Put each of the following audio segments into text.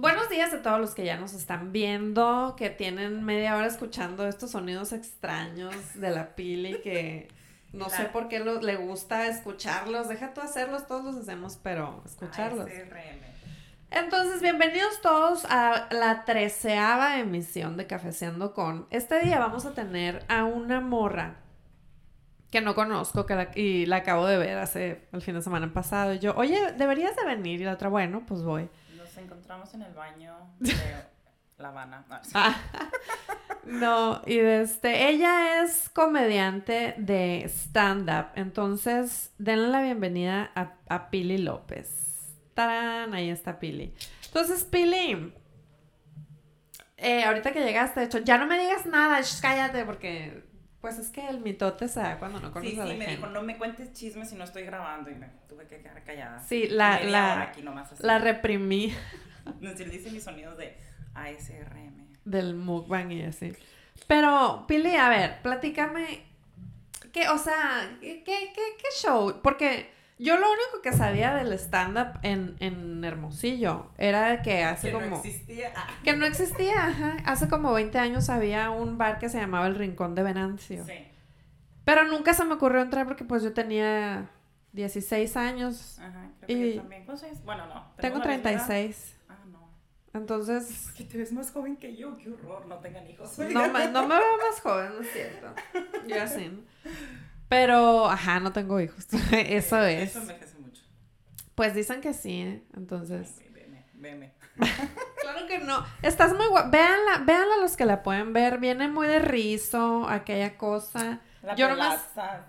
Buenos días a todos los que ya nos están viendo, que tienen media hora escuchando estos sonidos extraños de la Pili, que no sé por qué le gusta escucharlos. Deja tú hacerlos, todos los hacemos, pero escucharlos. Ay, sí, realmente. Entonces, bienvenidos todos a la 13ª emisión de Cafeceando con. Este día vamos a tener a una morra que no conozco y la acabo de ver hace el fin de semana pasado. Y yo, oye, deberías de venir. Y la otra, bueno, pues voy. Nos encontramos en el baño de La Habana. No, sí. No, y ella es comediante de stand-up. Entonces, denle la bienvenida a Pili López. ¡Tarán! Ahí está Pili. Entonces, Pili, ahorita que llegaste, de hecho, ya no me digas nada, cállate, porque pues es que el mitote se da cuando no conoces a la gente. Sí, me dijo, no me cuentes chismes si no estoy grabando, y me tuve que quedar callada. Sí, la reprimí. No sé, dice mis sonidos de ASRM. Del mukbang y así. Pero, Pili, a ver, platícame, ¿qué show? Porque yo lo único que sabía del stand-up en Hermosillo era que que no existía, ajá. Hace como 20 años había un bar que se llamaba El Rincón de Venancio. Sí. Pero nunca se me ocurrió entrar porque pues yo tenía 16 años. Ajá, creo que yo también. ¿Cuántos años? Bueno, no. Tengo 36. Ah, no. Entonces... Es que te ves más joven que yo, qué horror, no tengan hijos. No me veo más joven, no es cierto. Yo así, ¿no? Pero, ajá, no tengo hijos. Eso es. Eso envejece mucho. Pues dicen que sí, ¿eh? Entonces. Veme. Claro que no. Estás muy guapa. Véanla los que la pueden ver. Viene muy de rizo, aquella cosa. La pelaza.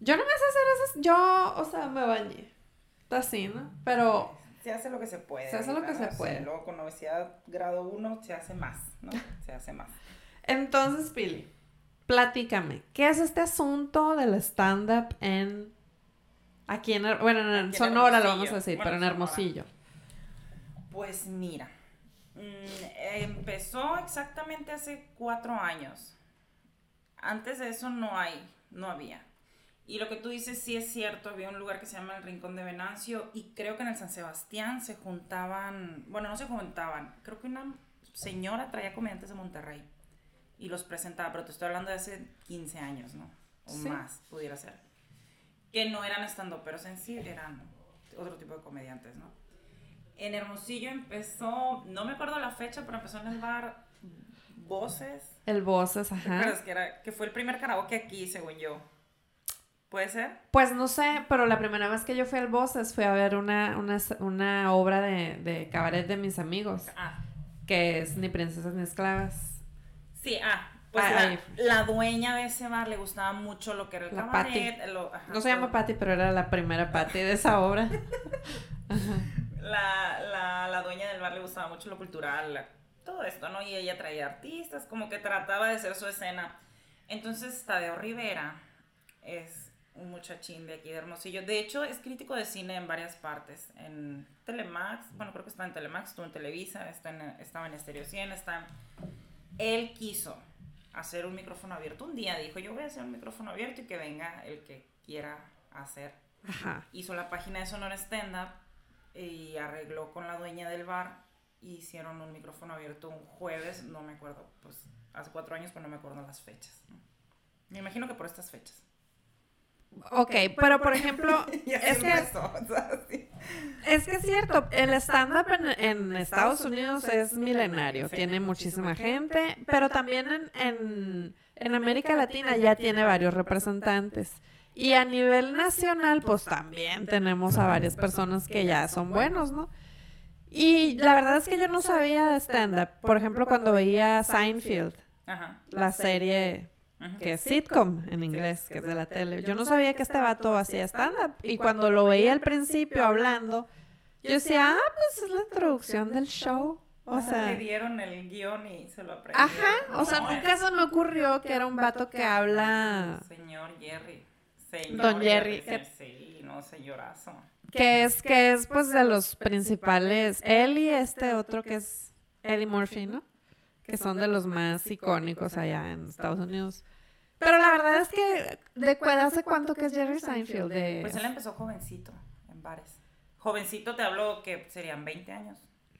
Yo no me sé hacer esas. Yo, o sea, me bañé. Está así, ¿no? Pero se hace lo que se puede. Se hace lo que se puede. Y luego con obesidad grado 1 se hace más, ¿no? Se hace más. Entonces, Pili, platícame, ¿qué es este asunto del stand-up en Sonora, lo vamos a decir, bueno, pero en Hermosillo? Pues mira, empezó exactamente hace 4 años. Antes de eso no había. Y lo que tú dices sí es cierto, había un lugar que se llama El Rincón de Venancio y creo que en el San Sebastián se juntaban, bueno, no se juntaban, creo que una señora traía comediantes de Monterrey y los presentaba, pero te estoy hablando de hace 15 años, ¿no? O sí, más, pudiera ser. Que no eran stand-uperos en sí, eran otro tipo de comediantes, ¿no? En Hermosillo empezó, no me acuerdo la fecha, pero empezó en el bar Voces. El Voces, ajá. Pero es que fue el primer karaoke aquí, según yo. ¿Puede ser? Pues no sé, pero la primera vez que yo fui al Voces fui a ver una obra de cabaret de mis amigos. Ah. Que es Ni princesas ni esclavas. Sí, pues la dueña de ese bar le gustaba mucho lo que era el cabaret. No se llama Patty, pero era la primera Patty de esa obra. La dueña del bar le gustaba mucho lo cultural, todo esto, ¿no? Y ella traía artistas, como que trataba de hacer su escena. Entonces, Tadeo Rivera es un muchachín de aquí de Hermosillo. De hecho, es crítico de cine en varias partes. En Telemax, bueno, creo que está en Telemax, estuvo en Televisa, estaba en Estéreo 100, está en... Él quiso hacer un micrófono abierto. Un día dijo, yo voy a hacer un micrófono abierto y que venga el que quiera hacer. Ajá. Hizo la página de Sonora Stand Up y arregló con la dueña del bar. Hicieron un micrófono abierto un jueves, no me acuerdo, pues hace 4 años, pero no me acuerdo las fechas. Me imagino que por estas fechas. Okay, pero por ejemplo, es que es cierto, el stand-up en Estados Unidos es milenario, tiene muchísima gente, pero también en América Latina ya tiene varios representantes. Y a nivel nacional, pues también tenemos a varias personas que ya son buenos, ¿no? Y la verdad es que yo no sabía de stand-up. Por ejemplo, cuando veía Seinfeld, la serie... que es sitcom en inglés, que es de la tele. Yo no sabía que este vato hacía stand-up. Y cuando lo veía al principio hablando, yo decía, pues es la introducción del show. O sea, le dieron el guión y se lo aprendieron. Ajá, o sea, nunca se me ocurrió que era un vato que habla... Señor Jerry. Don Jerry. Sí, no, señorazo. Que es pues de los principales. Él y este otro que es Eddie Murphy, ¿no? Que son de los más icónicos allá en Estados Unidos. Pero la verdad es que, ¿hace cuánto que es Jerry Seinfeld? Pues él empezó jovencito, en bares. Jovencito te hablo que serían 20 años.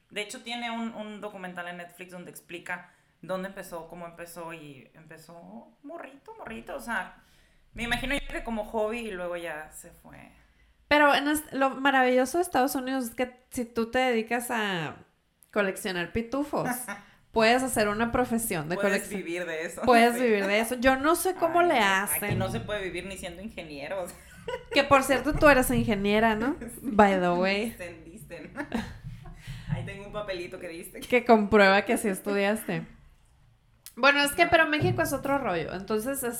De hecho, tiene un documental en Netflix donde explica dónde empezó, cómo empezó, y empezó morrito, o sea, me imagino yo que como hobby y luego ya se fue. Pero lo maravilloso de Estados Unidos es que si tú te dedicas a coleccionar pitufos, puedes hacer una profesión de colección. Puedes vivir de eso. Puedes vivir de eso. Yo no sé cómo le hacen. Aquí no se puede vivir ni siendo ingeniero. Que, por cierto, tú eres ingeniera, ¿no? Sí. By the way. Disten. Ahí tengo un papelito que diste. Que comprueba que sí estudiaste. Bueno, es que, pero México es otro rollo. Entonces,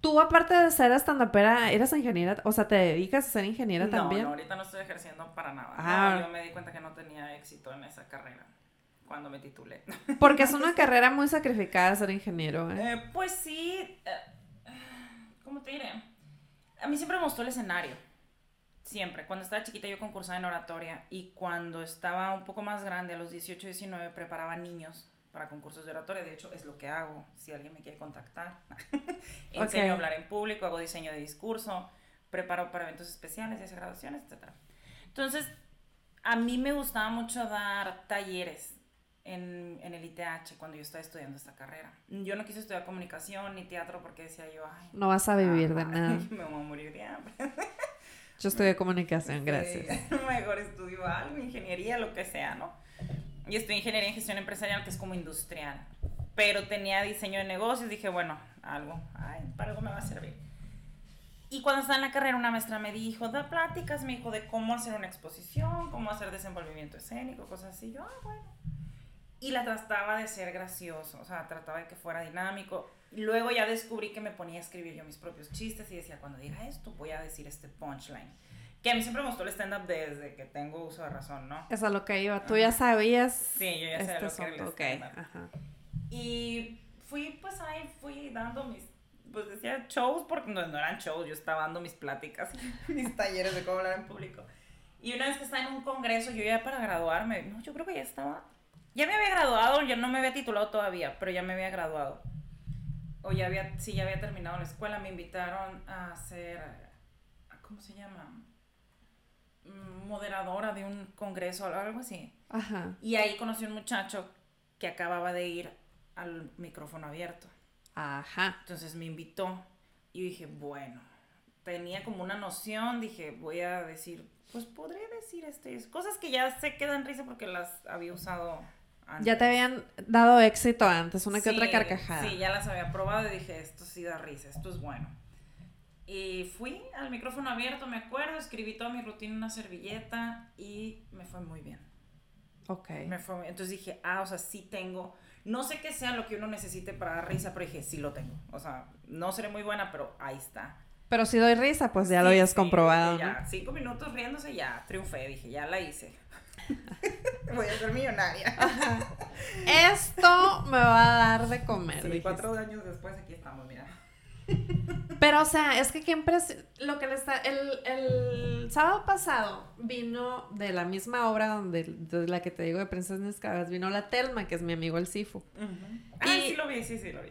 tú, aparte de ser estandapera, ¿eras ingeniera? O sea, ¿te dedicas a ser ingeniera también? No, ahorita no estoy ejerciendo para nada. Yo me di cuenta que no tenía éxito en esa carrera cuando me titulé. Porque es una carrera muy sacrificada ser ingeniero, ¿eh? Pues sí. ¿Cómo te diré? A mí siempre me gustó el escenario. Siempre. Cuando estaba chiquita yo concursaba en oratoria. Y cuando estaba un poco más grande, a los 18, 19, preparaba niños para concursos de oratoria. De hecho, es lo que hago. Si alguien me quiere contactar, enseño a hablar en público, hago diseño de discurso, preparo para eventos especiales, ya sea graduaciones, etc. Entonces, a mí me gustaba mucho dar talleres en el ITH cuando yo estaba estudiando esta carrera. Yo no quise estudiar comunicación ni teatro porque decía yo, ay, no vas a vivir de nada. Me voy a morir de hambre. Yo estudié comunicación, gracias. Mejor estudio algo, ingeniería, lo que sea, ¿no? Y estudié ingeniería en gestión empresarial, que es como industrial. Pero tenía diseño de negocios, dije, bueno, para algo me va a servir. Y cuando estaba en la carrera, una maestra me dijo, da pláticas, me dijo, de cómo hacer una exposición, cómo hacer desenvolvimiento escénico, cosas así. Yo, bueno. Y la trataba de ser gracioso, o sea, trataba de que fuera dinámico. Luego ya descubrí que me ponía a escribir yo mis propios chistes y decía, cuando diga esto, voy a decir este punchline. Que a mí siempre me gustó el stand-up desde que tengo uso de razón, ¿no? Es a lo que iba. ¿Tú ya sabías? Sí, yo ya sabía lo que era el stand-up. Ajá. Y fui dando mis, pues decía shows, porque no eran shows, yo estaba dando mis pláticas, mis talleres de cómo hablar en público. Y una vez que estaba en un congreso, yo ya para graduarme, yo creo que ya me había graduado, yo no me había titulado todavía, pero ya me había graduado. O ya había terminado la escuela, me invitaron a hacer, ¿cómo se llama?, moderadora de un congreso o algo así. Ajá. Y ahí conocí a un muchacho que acababa de ir al micrófono abierto. Ajá. Entonces me invitó y dije, bueno, tenía como una noción, dije, voy a decir, pues podré decir cosas que ya sé que dan risa porque las había usado antes. Ya te habían dado éxito antes, una que otra carcajada. Sí, ya las había probado y dije, esto sí da risa, esto es bueno. Y fui al micrófono abierto, me acuerdo, escribí toda mi rutina en una servilleta y me fue muy bien. Ok. Entonces dije, o sea, sí tengo, no sé qué sea lo que uno necesite para dar risa, pero dije, sí lo tengo. O sea, no seré muy buena, pero ahí está. Pero si doy risa, pues ya lo habías comprobado, ya, ¿no? 5 minutos riéndose, ya triunfé, dije, ya la hice. Voy a ser millonaria. Ajá. Esto me va a dar de comer. Sí, 4 años después aquí estamos, mira. Pero, o sea, es que lo que le está... El sábado pasado vino de la misma obra de la que te digo de Princesas Nescabas, vino la Telma, que es mi amigo el Sifu. Uh-huh. Sí lo vi.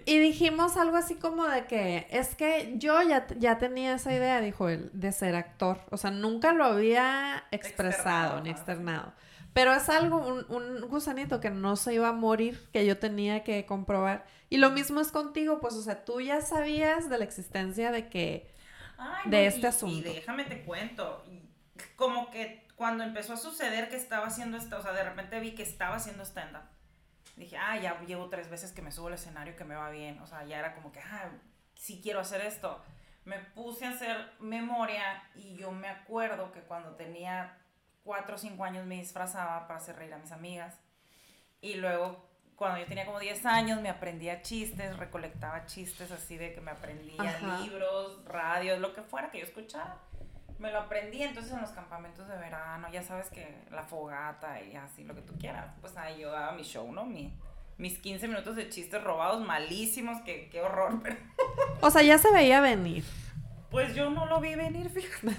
Y dijimos algo así como de que, es que yo ya tenía esa idea, dijo él, de ser actor. O sea, nunca lo había expresado ni externado. Pero es algo, un gusanito que no se iba a morir, que yo tenía que comprobar. Y lo mismo es contigo, pues, o sea, tú ya sabías de la existencia de que, este asunto. Y déjame te cuento, como que cuando empezó a suceder que estaba haciendo o sea, de repente vi que estaba haciendo stand-up. Dije, ya llevo 3 veces que me subo al escenario, que me va bien. O sea, ya era como que, sí quiero hacer esto. Me puse a hacer memoria y yo me acuerdo que cuando tenía 4 o 5 años me disfrazaba para hacer reír a mis amigas. Y luego, cuando yo tenía como 10 años, me aprendía chistes, recolectaba chistes así de que me aprendía. Ajá. Libros, radios, lo que fuera que yo escuchara. Me lo aprendí entonces en los campamentos de verano, ya sabes que la fogata y así, lo que tú quieras. Pues ahí yo daba mi show, ¿no? Mis 15 minutos de chistes robados, malísimos, qué horror, pero... O sea, ya se veía venir. Pues yo no lo vi venir, fíjate.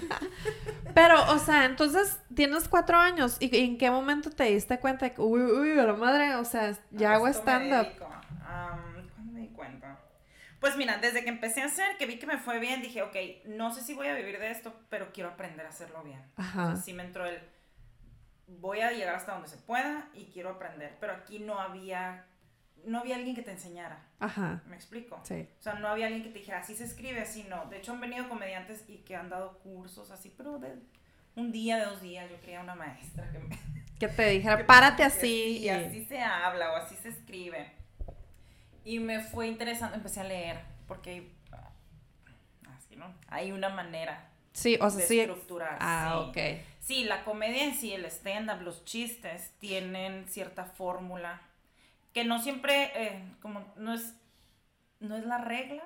Pero, o sea, entonces tienes 4 años. ¿Y en qué momento te diste cuenta que, uy, a la madre, o sea, ya hago stand-up? ¿Cuándo me di cuenta? Pues mira, desde que empecé a hacer, que vi que me fue bien, dije, ok, no sé si voy a vivir de esto, pero quiero aprender a hacerlo bien. Ajá. O sea, sí me entró voy a llegar hasta donde se pueda y quiero aprender, pero aquí no había alguien que te enseñara. Ajá. ¿Me explico? Sí. O sea, no había alguien que te dijera, así se escribe, así no. De hecho, han venido comediantes y que han dado cursos así, pero de un día, de 2 días, yo quería una maestra que te dijera, párate así. Y así se habla o así se escribe. Y me fue interesante, empecé a leer, porque así, ¿no? Hay una manera. Sí, o sea, de sí. Estructurar. Ah, sí. Okay. Sí, la comedia en sí, el stand-up, los chistes, tienen cierta fórmula que no siempre, como, no es la regla,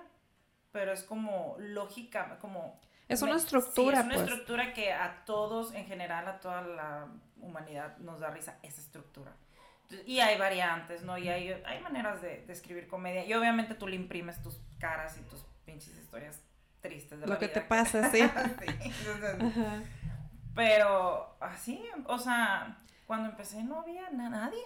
pero es como lógica, como... Es una estructura, sí, es una pues. Estructura que a todos, en general, a toda la humanidad nos da risa esa estructura. Entonces, y hay variantes, ¿no? Y hay maneras de escribir comedia. Y obviamente tú le imprimes tus caras y tus pinches historias tristes de la vida. Lo que te pasa, sí. Sí, entonces, pero así, o sea... Cuando empecé no había nadie,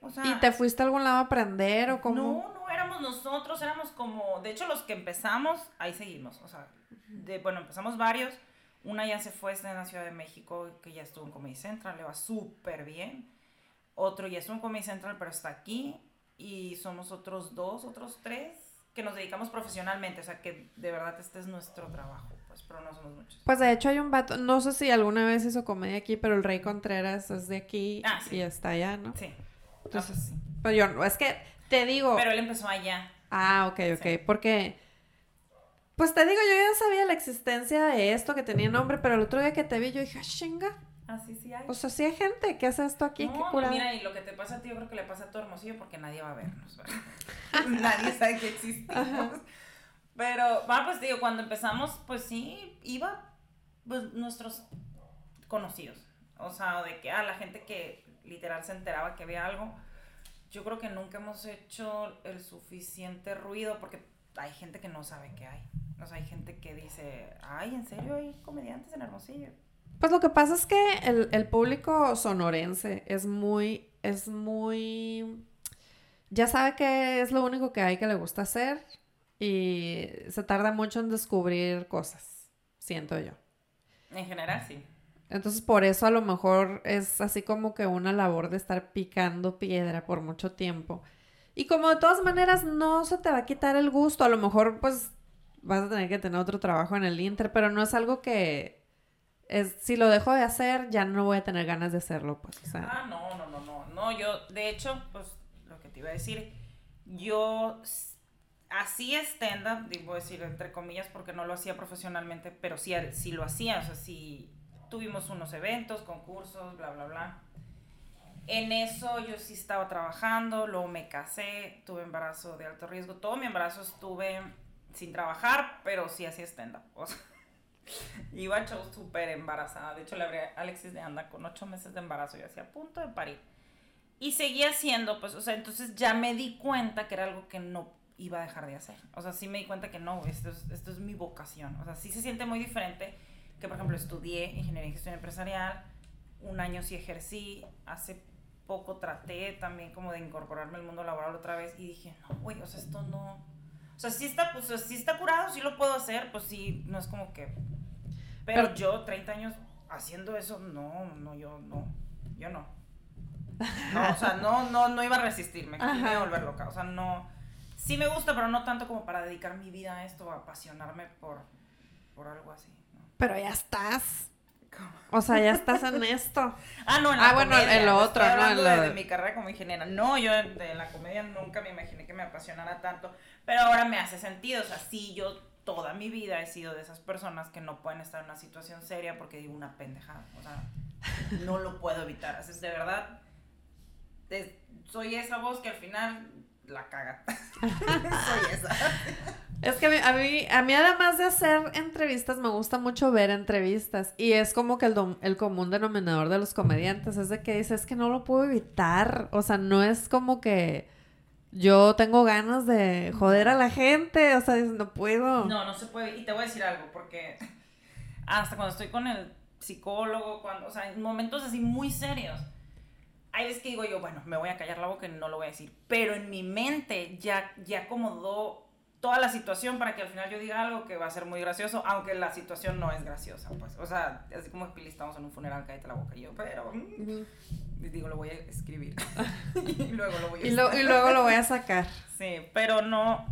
o sea... ¿Y te fuiste a algún lado a aprender o cómo? No, éramos nosotros, éramos como... De hecho, los que empezamos, ahí seguimos, o sea... Bueno, empezamos varios, una ya se fue, está en la Ciudad de México, que ya estuvo en Comedy Central, le va súper bien. Otro ya estuvo en Comedy Central, pero está aquí, y somos otros 3, que nos dedicamos profesionalmente, o sea, que de verdad este es nuestro trabajo. Pero no somos muchos. Pues de hecho hay un vato, no sé si alguna vez hizo comedia aquí, pero el Rey Contreras es de aquí, ah, sí. Y está allá, ¿no? Sí. Entonces, sí. Pero yo no, es que te digo... Pero él empezó allá. Ah, ok, sí. Porque... Pues te digo, yo ya sabía la existencia de esto, que tenía nombre, pero el otro día que te vi yo dije, chinga. Así sí hay. O sea, sí hay gente que hace esto aquí, no, qué curado. Mira, y lo que te pasa a ti, yo creo que le pasa a tu Hermosillo, porque nadie va a vernos, ¿verdad? Nadie sabe que existimos. Ajá. Pero, pues digo, cuando empezamos, pues sí, iba, pues, nuestros conocidos, o sea, de que, la gente que literal se enteraba que había algo. Yo creo que nunca hemos hecho el suficiente ruido, porque hay gente que no sabe que hay, o sea, hay gente que dice, ay, ¿en serio hay comediantes en Hermosillo? Pues lo que pasa es que el público sonorense es muy, ya sabe que es lo único que hay, que le gusta hacer. Y se tarda mucho en descubrir cosas, siento yo. En general, sí. Entonces, por eso a lo mejor es así como que una labor de estar picando piedra por mucho tiempo. Y como de todas maneras no se te va a quitar el gusto, a lo mejor pues vas a tener que tener otro trabajo en el inter, pero no es algo que... si lo dejo de hacer, ya no voy a tener ganas de hacerlo, pues. O sea. No, yo, de hecho, pues, lo que te iba a decir, yo... Así stand-up, debo decir, entre comillas, porque no lo hacía profesionalmente, pero sí lo hacía, o sea, sí tuvimos unos eventos, concursos, bla, bla, bla. En eso yo sí estaba trabajando, luego me casé, tuve embarazo de alto riesgo, todo mi embarazo estuve sin trabajar, pero sí hacía stand-up, o sea, iba a shows súper embarazada, de hecho le hablé a Alexis de Anda con 8 meses de embarazo, yo hacía a punto de parir, y seguía haciendo, pues, o sea, entonces ya me di cuenta que era algo que no iba a dejar de hacer, o sea, sí me di cuenta que no, esto es mi vocación, o sea, sí se siente muy diferente, que por ejemplo estudié Ingeniería y Gestión Empresarial, 1 año sí ejercí, hace poco traté también como de incorporarme al mundo laboral otra vez, y dije, no, güey, o sea, esto no, o sea, sí está curado, sí lo puedo hacer, pues sí, no es como que, pero yo 30 años haciendo eso, yo no, o sea, no iba a resistirme, me iba a volver loca, o sea, no. Sí me gusta, pero no tanto como para dedicar mi vida a esto, a apasionarme por algo así, ¿no? Pero ya estás. ¿Cómo? O sea, ya estás en esto. No, en la comedia. Bueno, en lo otro. Estoy hablando de mi carrera como ingeniera. No, yo en la comedia nunca me imaginé que me apasionara tanto, pero ahora me hace sentido. O sea, sí, yo toda mi vida he sido de esas personas que no pueden estar en una situación seria porque digo una pendejada. O sea, no lo puedo evitar. Así es, de verdad, soy esa voz que al final... la caga. Soy esa. Es que a mí además de hacer entrevistas me gusta mucho ver entrevistas, y es como que el común denominador de los comediantes es de que dices, es que no lo puedo evitar, o sea, no es como que yo tengo ganas de joder a la gente, o sea, no puedo. No se puede, y te voy a decir algo, porque hasta cuando estoy con el psicólogo, cuando, o sea, en momentos así muy serios, hay veces que digo yo, bueno, me voy a callar la boca y no lo voy a decir. Pero en mi mente ya acomodó toda la situación para que al final yo diga algo que va a ser muy gracioso, aunque la situación no es graciosa, pues. O sea, así como es Pili, estamos en un funeral, cállate la boca, y yo, pero... digo, lo voy a escribir. Y luego lo voy a sacar. Y luego lo voy a sacar. Sí, pero no...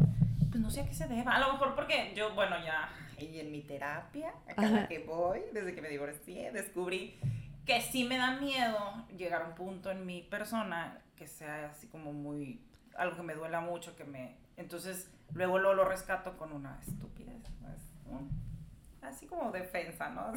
Pues no sé a qué se deba. A lo mejor porque yo, bueno, ya... Y en mi terapia, acá la que voy, desde que me divorcié, descubrí que sí me da miedo llegar a un punto en mi persona que sea así como muy... algo que me duela mucho, que me... Entonces, luego lo rescato con una estupidez, ¿no? Así como defensa, ¿no?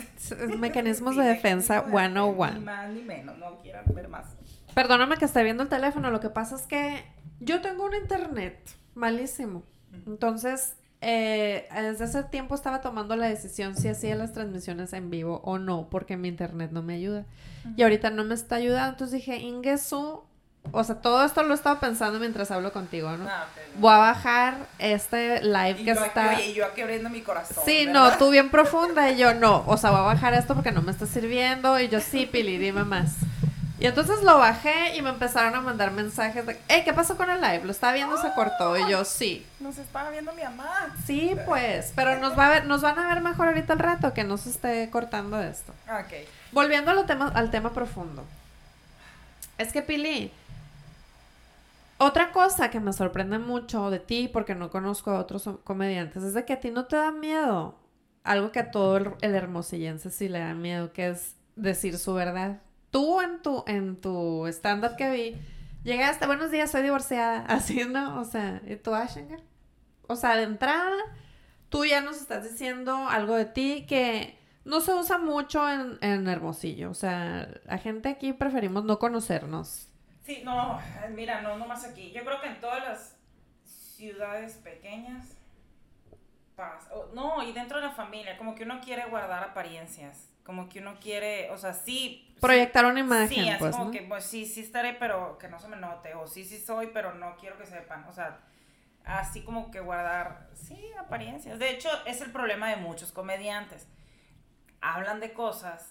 Mecanismos de defensa 101. Ni más ni menos, no quieran ver más. Perdóname que esté viendo el teléfono, lo que pasa es que yo tengo un internet malísimo. Entonces, desde hace tiempo estaba tomando la decisión si hacía las transmisiones en vivo o no, porque mi internet no me ayuda. Y ahorita no me está ayudando, entonces dije, ingesu... O sea, todo esto lo he estado pensando mientras hablo contigo, ¿no? Ah, okay. Voy a bajar este live y que está... Y yo aquí abriendo mi corazón, sí, ¿verdad? No, tú bien profunda y yo no. O sea, voy a bajar esto porque no me está sirviendo. Y yo, sí, Pili, dime más. Y entonces lo bajé y me empezaron a mandar mensajes de... Hey, ¿qué pasó con el live? ¿Lo está viendo? ¿Se cortó? Y yo, sí. Nos está viendo mi mamá. Sí, pues. Pero nos van a ver mejor ahorita al rato, que no se esté cortando esto. Ok. Volviendo al tema profundo. Es que, Pili... Otra cosa que me sorprende mucho de ti, porque no conozco a otros comediantes, es de que a ti no te da miedo algo que a todo el hermosillense sí le da miedo, que es decir su verdad. Tú en tu stand-up que vi, llegaste, buenos días, soy divorciada, así, ¿no? O sea, ¿y tú, Ashengar? O sea, de entrada, tú ya nos estás diciendo algo de ti que no se usa mucho en Hermosillo. O sea, la gente aquí preferimos no conocernos. Sí, no, mira, no más aquí. Yo creo que en todas las ciudades pequeñas pasa. No, y dentro de la familia, como que uno quiere guardar apariencias, como que uno quiere, o sea, sí. Proyectar una imagen, sí, así pues, como, ¿no? Que, pues, sí estaré, pero que no se me note, o sí soy, pero no quiero que sepan, o sea, así como que guardar, sí, apariencias. De hecho, es el problema de muchos comediantes. Hablan de cosas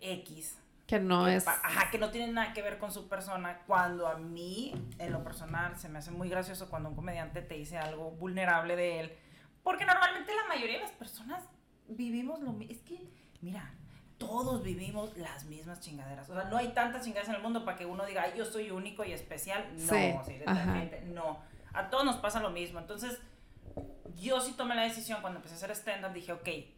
X. Que no es... Ajá, que no tiene nada que ver con su persona, cuando a mí, en lo personal, se me hace muy gracioso cuando un comediante te dice algo vulnerable de él, porque normalmente la mayoría de las personas vivimos lo mismo. Es que, mira, todos vivimos las mismas chingaderas, o sea, no hay tantas chingaderas en el mundo para que uno diga, ay, yo soy único y especial, no, sí, o sea, no, a todos nos pasa lo mismo. Entonces, yo sí tomé la decisión, cuando empecé a hacer stand-up, dije, okay,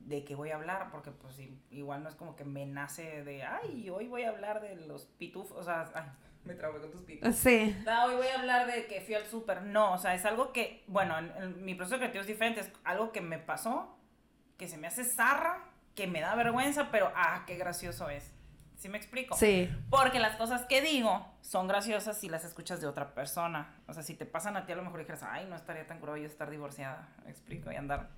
¿de qué voy a hablar? Porque pues igual no es como que me nace de, ay, hoy voy a hablar de los pitufos, o sea, ay, me trabé con tus pitufos. Sí. No, hoy voy a hablar de que fui al súper. No, o sea, es algo que, bueno, en mi proceso creativo es diferente, es algo que me pasó, que se me hace zarra, que me da vergüenza, pero qué gracioso es. ¿Sí me explico? Sí. Porque las cosas que digo son graciosas si las escuchas de otra persona. O sea, si te pasan a ti, a lo mejor dijeras, ay, no estaría tan curado yo estar divorciada, me explico, y andar...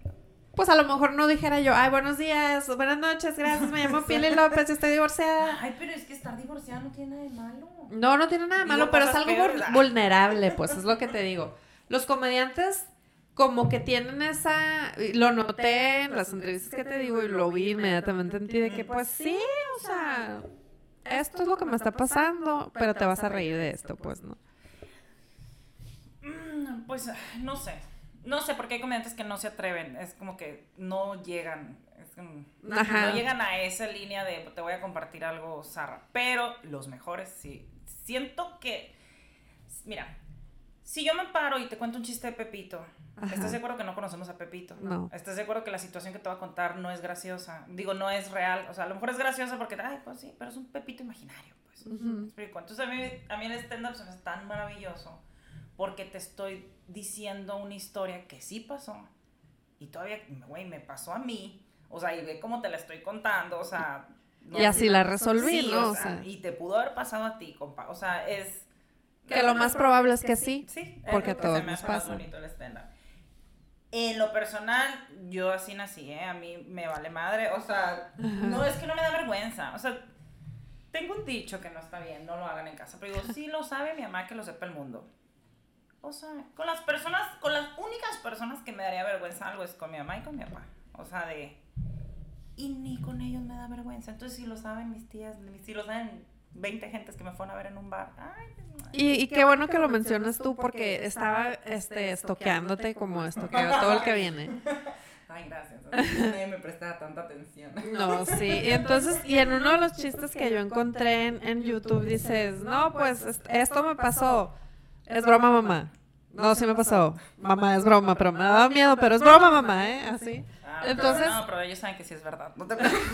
Pues a lo mejor no dijera yo, ay, buenos días, buenas noches, gracias, me llamo Pili López, estoy divorciada. Ay, pero es que estar divorciada no tiene nada de malo. No, no tiene nada de malo, pero es algo vulnerable, pues, es lo que te digo. Los comediantes como que tienen esa, lo noté en las entrevistas que te digo y lo vi inmediatamente en ti, de que pues sí, o sea, esto es lo que me está pasando, pero te vas a reír de esto, pues, ¿no? Pues, no sé. No sé, porque hay comediantes que no se atreven, es como que no llegan, es como, no llegan a esa línea de te voy a compartir algo zarra, pero los mejores sí. Siento que, mira, si yo me paro y te cuento un chiste de Pepito, ajá, ¿estás de acuerdo que no conocemos a Pepito? No. ¿Estás de acuerdo que la situación que te voy a contar no es graciosa? Digo, no es real, o sea, a lo mejor es graciosa porque, ay, pues sí, pero es un Pepito imaginario, pues. Uh-huh. Explico. Entonces a mí el stand-up se me hace tan maravilloso, porque te estoy diciendo una historia que sí pasó, y todavía, güey, me pasó a mí, o sea, y ve cómo te la estoy contando, o sea... No, y así la resolví, sí, ¿no? O sea, y te pudo haber pasado a ti, compa, o sea, es... Que lo más probable es que sí, porque todo nos pasa. En lo personal, yo así nací, a mí me vale madre, o sea, no, es que no me da vergüenza, o sea... Tengo un dicho que no está bien, no lo hagan en casa, pero digo, sí lo sabe mi mamá, que lo sepa el mundo. O sea, con las únicas personas que me daría vergüenza algo es con mi mamá y con mi papá. O sea, y ni con ellos me da vergüenza. Entonces, si lo saben mis tías, si lo saben 20 gentes que me fueron a ver en un bar. Ay, y qué bueno que lo mencionas tú, porque estaba estoqueándote como estoqueo todo el que viene. Ay, gracias. Nadie me prestaba tanta atención. No, sí. Y entonces, y en uno de los chistes que yo encontré en YouTube, dices, no, pues esto me pasó. Es broma, mamá. No, sí me pasó. Mamá, es broma, pero me daba miedo, pero es broma, mamá, ¿eh? Así. Entonces, no, pero ellos saben que sí es verdad. No te preocupes.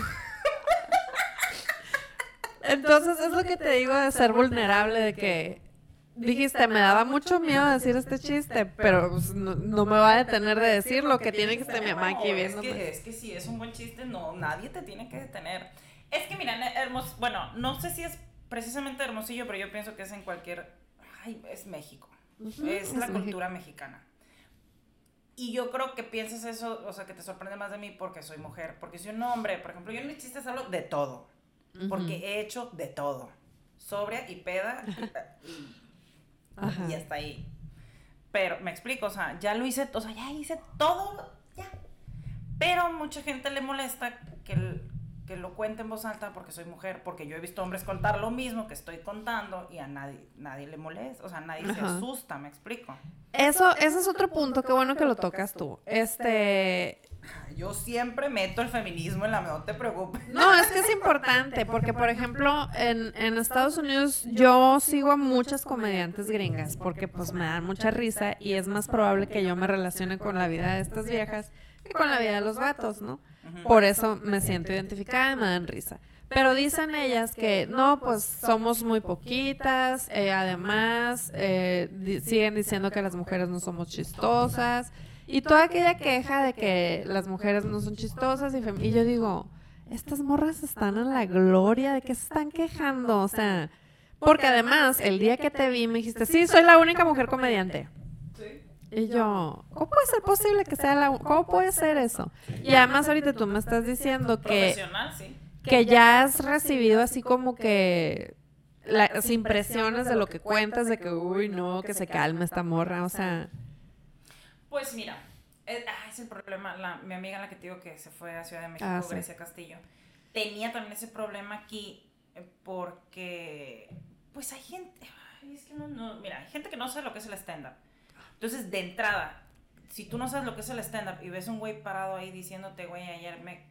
Entonces, es lo que te digo de ser vulnerable, de que dijiste, me daba mucho miedo decir este chiste, pero pues, no me va a detener de decirlo, que tiene que estar mi mamá aquí viéndome. Es que si es un buen chiste, no, nadie te tiene que detener. Es que, miran, bueno, no sé si es precisamente Hermosillo, pero yo pienso que es en cualquier... Ay, es México. Es la cultura mexicana. Y yo creo que piensas eso, o sea, que te sorprende más de mí porque soy mujer. Porque soy un hombre, por ejemplo, yo en mis chistes hablo de todo. Porque he hecho de todo. Sobria y peda y hasta ahí. Pero, me explico, o sea, ya lo hice, o sea, ya hice todo, ya. Pero mucha gente le molesta que lo cuente en voz alta porque soy mujer, porque yo he visto hombres contar lo mismo que estoy contando y a nadie le molesta, o sea, nadie se asusta, me explico. Eso es otro punto, qué bueno que lo tocas tú. Yo siempre meto el feminismo en la... No te preocupes. No, es que es importante, porque, por ejemplo, en Estados Unidos yo sigo a muchas comediantes gringas, porque pues me dan mucha risa y es más probable que yo me relacione con la vida de estas viejas que con la vida de los vatos, ¿no? Por eso me siento identificada y me dan risa. Pero dicen ellas que, no, pues somos muy poquitas, además siguen diciendo que las mujeres no somos chistosas, y toda aquella queja de que las mujeres no son chistosas, y yo digo, estas morras están en la gloria, ¿de qué se están quejando? O sea, porque además, el día que te vi me dijiste, sí, soy la única mujer comediante. Y yo, ¿cómo puede ser posible que sea la... ¿Cómo puede ser eso? Y además ahorita tú me estás diciendo que ya has recibido así como que las impresiones de lo que cuentas, de que, uy, no, que se calme esta morra, o sea... Pues mira, es el problema. Mi amiga, la que te digo que se fue a Ciudad de México, Grecia Castillo, tenía también ese problema aquí porque, pues hay gente... Es que mira, hay gente que no sabe lo que es el stand-up. Entonces, de entrada, si tú no sabes lo que es el stand-up y ves un güey parado ahí diciéndote, güey, ayer me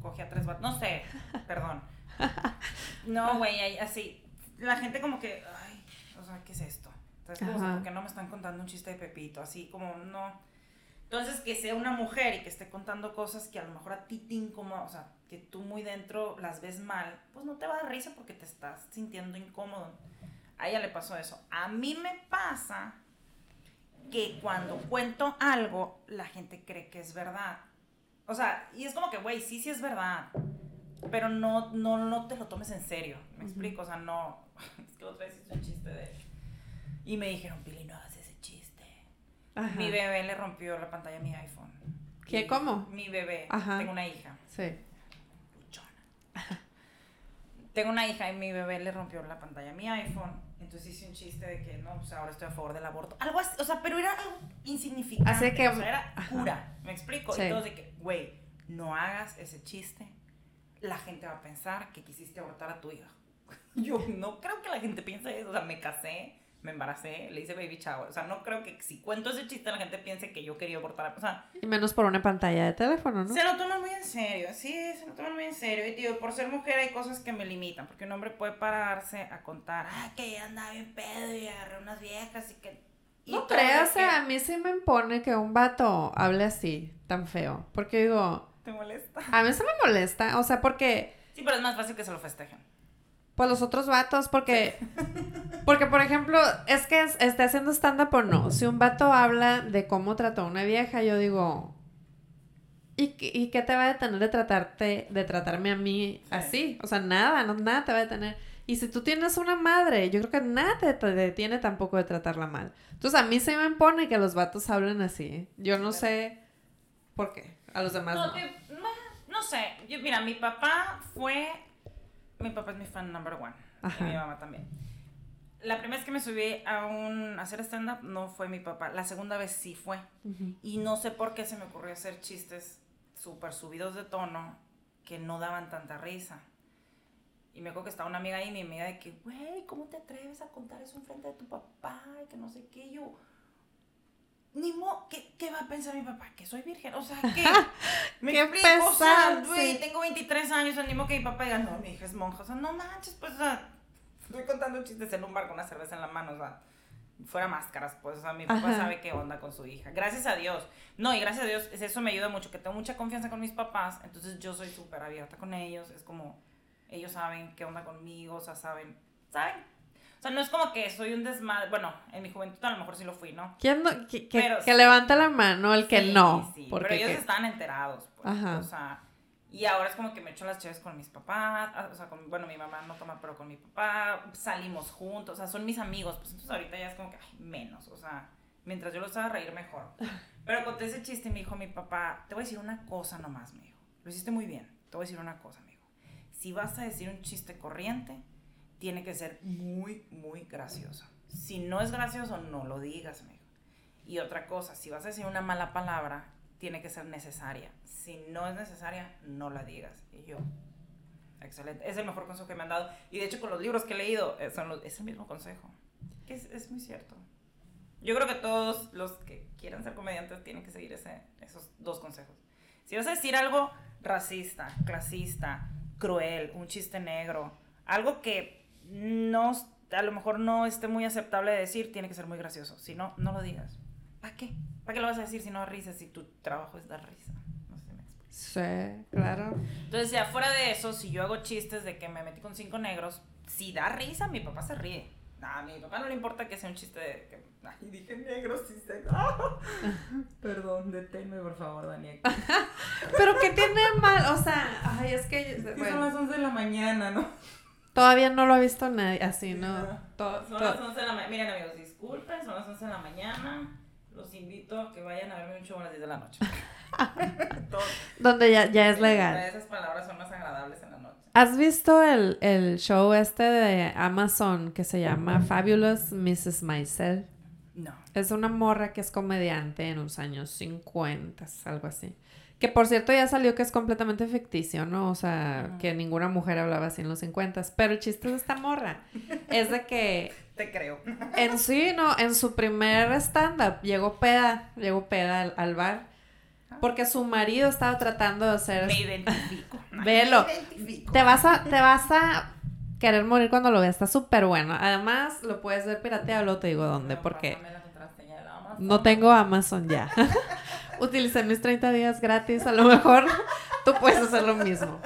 cogí a 3 vatos, no sé, perdón. No, güey, así. La gente como que, ay, o sea, ¿qué es esto? Entonces, como, ¿por qué no me están contando un chiste de Pepito? Así como, no. Entonces, que sea una mujer y que esté contando cosas que a lo mejor a ti te incomoda, o sea, que tú muy dentro las ves mal, pues no te va a dar risa porque te estás sintiendo incómodo. A ella le pasó eso. A mí me pasa... que cuando cuento algo, la gente cree que es verdad. O sea, y es como que, güey, sí es verdad, pero no te lo tomes en serio. ¿Me explico? O sea, no... Es que otra vez hice un chiste de... Y me dijeron, Pili, no hagas ese chiste. Ajá. Mi bebé le rompió la pantalla a mi iPhone. ¿Qué? Y ¿cómo? Mi bebé. Ajá. Tengo una hija. Sí. Luchona. Ajá. Tengo una hija y mi bebé le rompió la pantalla a mi iPhone. Entonces hice un chiste de que, no, pues ahora estoy a favor del aborto. Algo así, o sea, pero era algo insignificante. Así que, o sea, era cura, ¿me explico? Sí. Y todos de que, güey, no hagas ese chiste. La gente va a pensar que quisiste abortar a tu hija. Yo no creo que la gente piense eso. O sea, me casé, me embaracé, le hice baby shower. O sea, no creo que si cuento ese chiste la gente piense que yo quería abortar a... O sea, y menos por una pantalla de teléfono, ¿no? Se lo toman muy en serio, sí, se lo toman muy en serio. Y tío, por ser mujer hay cosas que me limitan, porque un hombre puede pararse a contar, ah, que ya andaba bien pedo y agarré unas viejas y que... Y no creas, que... a mí sí me impone que un vato hable así, tan feo, porque digo... ¿Te molesta? A mí se me molesta, o sea, porque... Sí, pero es más fácil que se lo festejen. Pues los otros vatos, porque por ejemplo, es que está haciendo stand-up o no. Si un vato habla de cómo trató a una vieja, yo digo, ¿y qué te va a detener de tratarme a mí así? O sea, nada te va a detener. Y si tú tienes una madre, yo creo que nada te detiene tampoco de tratarla mal. Entonces a mí se me impone que los vatos hablen así. Yo no sé por qué, a los demás no. No sé, yo, mira, mi papá es mi fan number one. Ajá. Y mi mamá también. La primera vez que me subí a hacer stand-up no fue mi papá. La segunda vez sí fue. Uh-huh. Y no sé por qué se me ocurrió hacer chistes súper subidos de tono que no daban tanta risa. Y me acuerdo que estaba una amiga ahí, mi amiga de que, güey, ¿cómo te atreves a contar eso enfrente de tu papá? Y que no sé qué, yo... Ni mo, ¿qué va a pensar mi papá? Que soy virgen, o sea, ¿qué? Me qué explico, o sea, güey, tengo 23 años, el mismo que mi papá diga, no, mi hija es monja, o sea, no manches, pues, o sea, estoy contando chistes en un bar con una cerveza en la mano, o sea, fuera máscaras, pues, o sea, mi papá sabe qué onda con su hija, gracias a Dios. No, y gracias a Dios, eso me ayuda mucho, que tengo mucha confianza con mis papás, entonces yo soy súper abierta con ellos, es como... Ellos saben qué onda conmigo, o sea, saben. O sea, no es como que soy un desmadre. Bueno, en mi juventud a lo mejor sí lo fui, ¿no? ¿Quién no? Pero, que sí. Levanta la mano el que sí, no. Sí, porque pero ellos están enterados, pues. Ajá. O sea, y ahora es como que me echo las cheves con mis papás. O sea, bueno, mi mamá no toma, pero con mi papá salimos juntos. O sea, son mis amigos. Pues entonces ahorita ya es como que, ay, menos. O sea, mientras yo los haga reír mejor. Pero conté ese chiste y me dijo mi papá, te voy a decir una cosa nomás, me dijo. Lo hiciste muy bien, te voy a decir una cosa, me dijo. Si vas a decir un chiste corriente, tiene que ser muy, muy gracioso. Si no es gracioso, no lo digas, me dijo. Y otra cosa, si vas a decir una mala palabra, tiene que ser necesaria. Si no es necesaria, no la digas. Y yo, excelente. Es el mejor consejo que me han dado. Y de hecho, con los libros que he leído, es el mismo consejo. Es muy cierto. Yo creo que todos los que quieran ser comediantes tienen que seguir esos dos consejos. Si vas a decir algo racista, clasista, cruel, un chiste negro, algo que no, a lo mejor no esté muy aceptable de decir, tiene que ser muy gracioso, si no, no lo digas. ¿Para qué? ¿Para qué lo vas a decir si no da risa, si tu trabajo es dar risa? No sé si me explico. Sí, claro. Entonces, ya fuera de eso, si yo hago chistes de que me metí con 5 negros, si da risa, mi papá se ríe. A mi papá no le importa que sea un chiste de que, ay, dije negro, sí sé. ¡Oh! Perdón, deténme por favor, Daniel. Pero ¿qué tiene mal? O sea, ay, es que bueno, son las 11 de la mañana, ¿no? Todavía no lo ha visto nadie así, ¿no? Son las 11 de la mañana. Miren, amigos, disculpen, son las 11 de la mañana. Los invito a que vayan a verme un show a las 10 de la noche. Donde ya es legal. Esas palabras son más agradables en la noche. ¿Has visto el show este de Amazon que se llama Fabulous Mrs. Maisel? No. Es una morra que es comediante en los años 50, algo así. Que por cierto ya salió que es completamente ficticio, ¿no? O sea, que ninguna mujer hablaba así en los 50. Pero el chiste de esta morra es de que... Te creo. En sí, no, en su primer stand-up llegó peda al bar. Porque su marido estaba tratando de hacer... Me identifico. Velo. Me identifico. Te vas a querer morir cuando lo veas. Está súper bueno. Además, lo puedes ver pirateado. Luego te digo dónde, porque... No tengo Amazon ya. Utilicé mis 30 días gratis. A lo mejor tú puedes hacer lo mismo.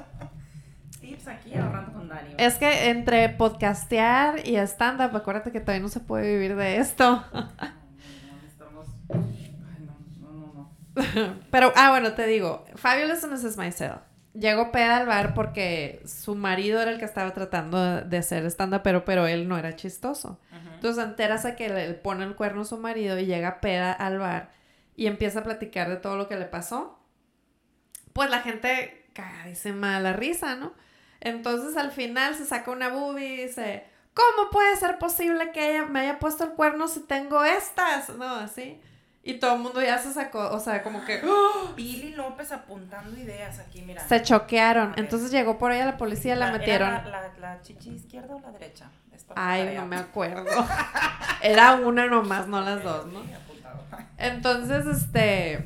Tips aquí ahorrando con Dani. Es que entre podcastear y stand-up, acuérdate que todavía no se puede vivir de esto. Pero, bueno, te digo, Fabulous Mrs. Maisel llegó peda al bar porque su marido era el que estaba tratando de hacer stand-up, pero él no era chistoso. Uh-huh. Entonces, enteras a que le pone el cuerno a su marido y llega peda al bar y empieza a platicar de todo lo que le pasó. Pues la gente se mala risa, ¿no? Entonces, al final se saca una boobie y dice, ¿cómo puede ser posible que ella me haya puesto el cuerno si tengo estas? No, así... Y todo el mundo ya se sacó, o sea, como que... ¡Oh! Pili López apuntando ideas aquí, mira. Se choquearon. Entonces llegó por ahí a la policía, la metieron. ¿La chichi izquierda o la derecha? Ay, no me acuerdo. Era una nomás, no las dos, ¿no? Entonces,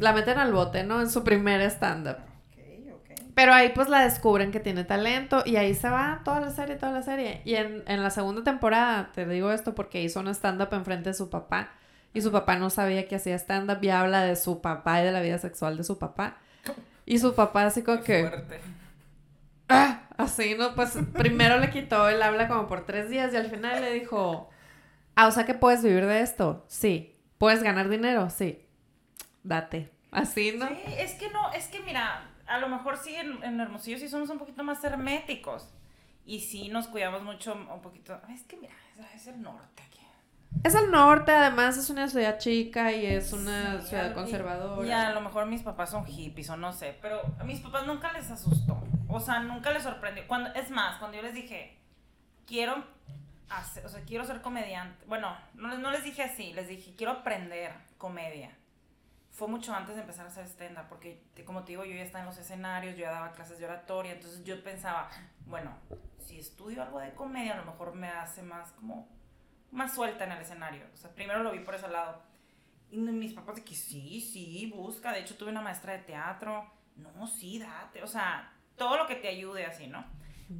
la meten al bote, ¿no? En su primer stand-up. Okay. Pero ahí, pues, la descubren que tiene talento y ahí se va toda la serie. Y en la segunda temporada, te digo esto porque hizo un stand-up enfrente de su papá. Y su papá no sabía que hacía stand-up y habla de su papá y de la vida sexual de su papá. Y su papá así como que... ¡Ah! Así, ¿no? Pues primero le quitó el habla como por 3 días y al final le dijo... Ah, o sea que puedes vivir de esto. Sí. ¿Puedes ganar dinero? Sí. Date. Así, ¿no? Sí, es que mira, a lo mejor sí en Hermosillo sí somos un poquito más herméticos. Y sí nos cuidamos mucho un poquito... Es que mira, es el norte aquí. Es el norte, además es una ciudad chica y es una ciudad conservadora. Ya, a lo mejor mis papás son hippies o no sé, pero a mis papás nunca les asustó, o sea, nunca les sorprendió. Cuando yo les dije, quiero ser comediante, bueno, no les dije así, les dije, quiero aprender comedia. fue mucho antes de empezar a hacer stand-up, porque como te digo, yo ya estaba en los escenarios, yo ya daba clases de oratoria, entonces yo pensaba, bueno, si estudio algo de comedia, a lo mejor me hace más como, más suelta en el escenario. O sea, primero lo vi por ese lado. Y mis papás de que sí, busca. De hecho, tuve una maestra de teatro. No, sí, date. O sea, todo lo que te ayude así, ¿no?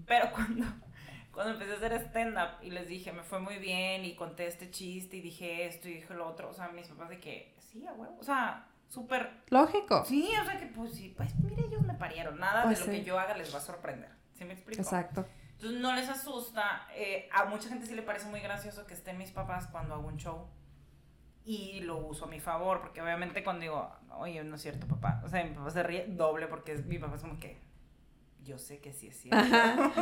Pero cuando empecé a hacer stand-up y les dije, me fue muy bien y conté este chiste y dije esto y dije lo otro. O sea, mis papás de que sí, a huevo. O sea, súper... lógico. Sí, o sea, que pues sí, pues mire, ellos me parieron. Nada pues de lo sí. que yo haga les va a sorprender. ¿Sí me explico? Exacto. Entonces, no les asusta. A mucha gente sí le parece muy gracioso que estén mis papás cuando hago un show. Y lo uso a mi favor, porque obviamente cuando digo, oye, no es cierto, papá. O sea, mi papá se ríe doble porque mi papá es como que, yo sé que sí es cierto.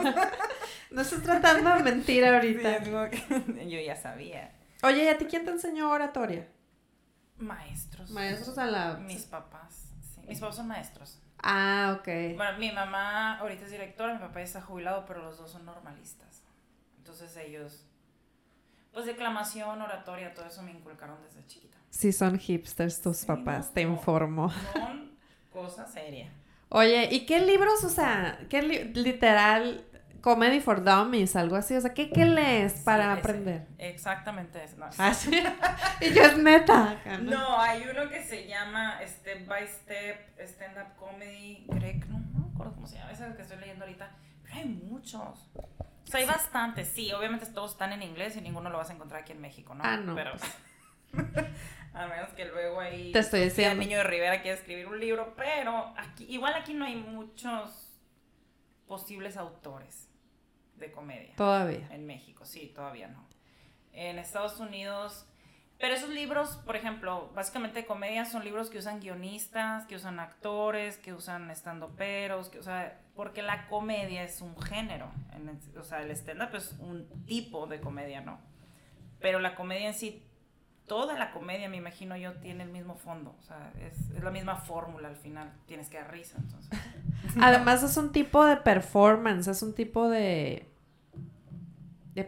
No estoy tratando de mentir ahorita. Sí, yo ya sabía. Oye, ¿y a ti quién te enseñó oratoria? Maestros. ¿Maestros a la...? Mis papás, sí. Mis papás son maestros. Ah, ok. Bueno, mi mamá ahorita es directora, mi papá ya está jubilado, pero los dos son normalistas. Entonces ellos... pues declamación, oratoria, todo eso me inculcaron desde chiquita. Sí, son hipsters tus papás, no, te informo. Son cosa seria. Oye, ¿y qué libros, o sea, qué literal, Comedy for Dummies, algo así? O sea, ¿qué lees para aprender? Exactamente eso. No. ¿Ah, sí? Y yo, es neta. No, hay uno que se llama Step by Step, Stand Up Comedy, Greg, no me acuerdo cómo se llama, ese es el que estoy leyendo ahorita, pero hay muchos. O sea, hay bastantes, sí, obviamente todos están en inglés y ninguno lo vas a encontrar aquí en México, ¿no? Ah, no. Pero pues, a menos que luego ahí... te estoy diciendo. Sofía Niño de Rivera quiere escribir un libro, pero aquí, igual aquí no hay muchos posibles autores de comedia. Todavía. En México, sí, todavía no. En Estados Unidos... pero esos libros, por ejemplo, básicamente de comedia, son libros que usan guionistas, que usan actores, que usan estandoperos, que, o sea, porque la comedia es un género. O sea, el stand-up es un tipo de comedia, ¿no? Pero la comedia en sí, toda la comedia, me imagino yo, tiene el mismo fondo. O sea, es la misma fórmula al final. Tienes que dar risa, entonces. Además, es un tipo de performance, es un tipo de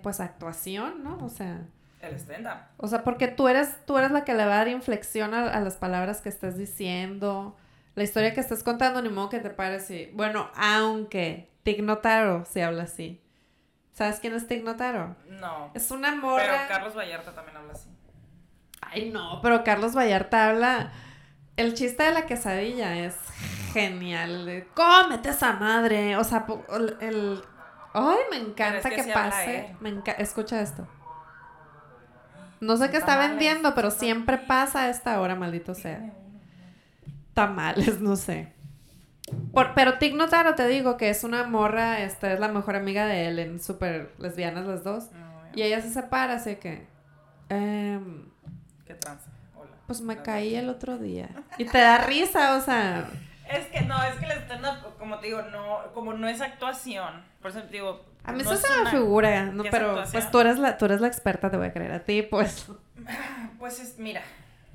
pues, actuación, ¿no? O sea... el stand-up. O sea, porque tú eres la que le va a dar inflexión a las palabras que estás diciendo, la historia que estás contando, ni modo que te pares y... bueno, aunque Tig Notaro se habla así. ¿Sabes quién es Tig Notaro? No. Es una morra... pero Carlos Vallarta también habla así. Ay, no, pero Carlos Vallarta habla... el chiste de la quesadilla es genial. De, ¡cómete esa madre! O sea, el... ay, me encanta es que pase. Escucha esto. No sé qué está vendiendo, pero siempre pasa a esta hora, maldito sea. Tamales, no sé. Pero Tig Notaro, te digo que es una morra, es la mejor amiga de Ellen, súper lesbianas las dos. Y ella se separa, así que... ¿qué tranza? Hola. Pues me caí el otro día. Y te da risa, o sea... es que no, es que el stand-up, como te digo, no, como no es actuación, por eso te digo... a mí no eso se me figura, no, pero actuación. Pues tú eres la experta, te voy a creer a ti, pues. Pues es, mira,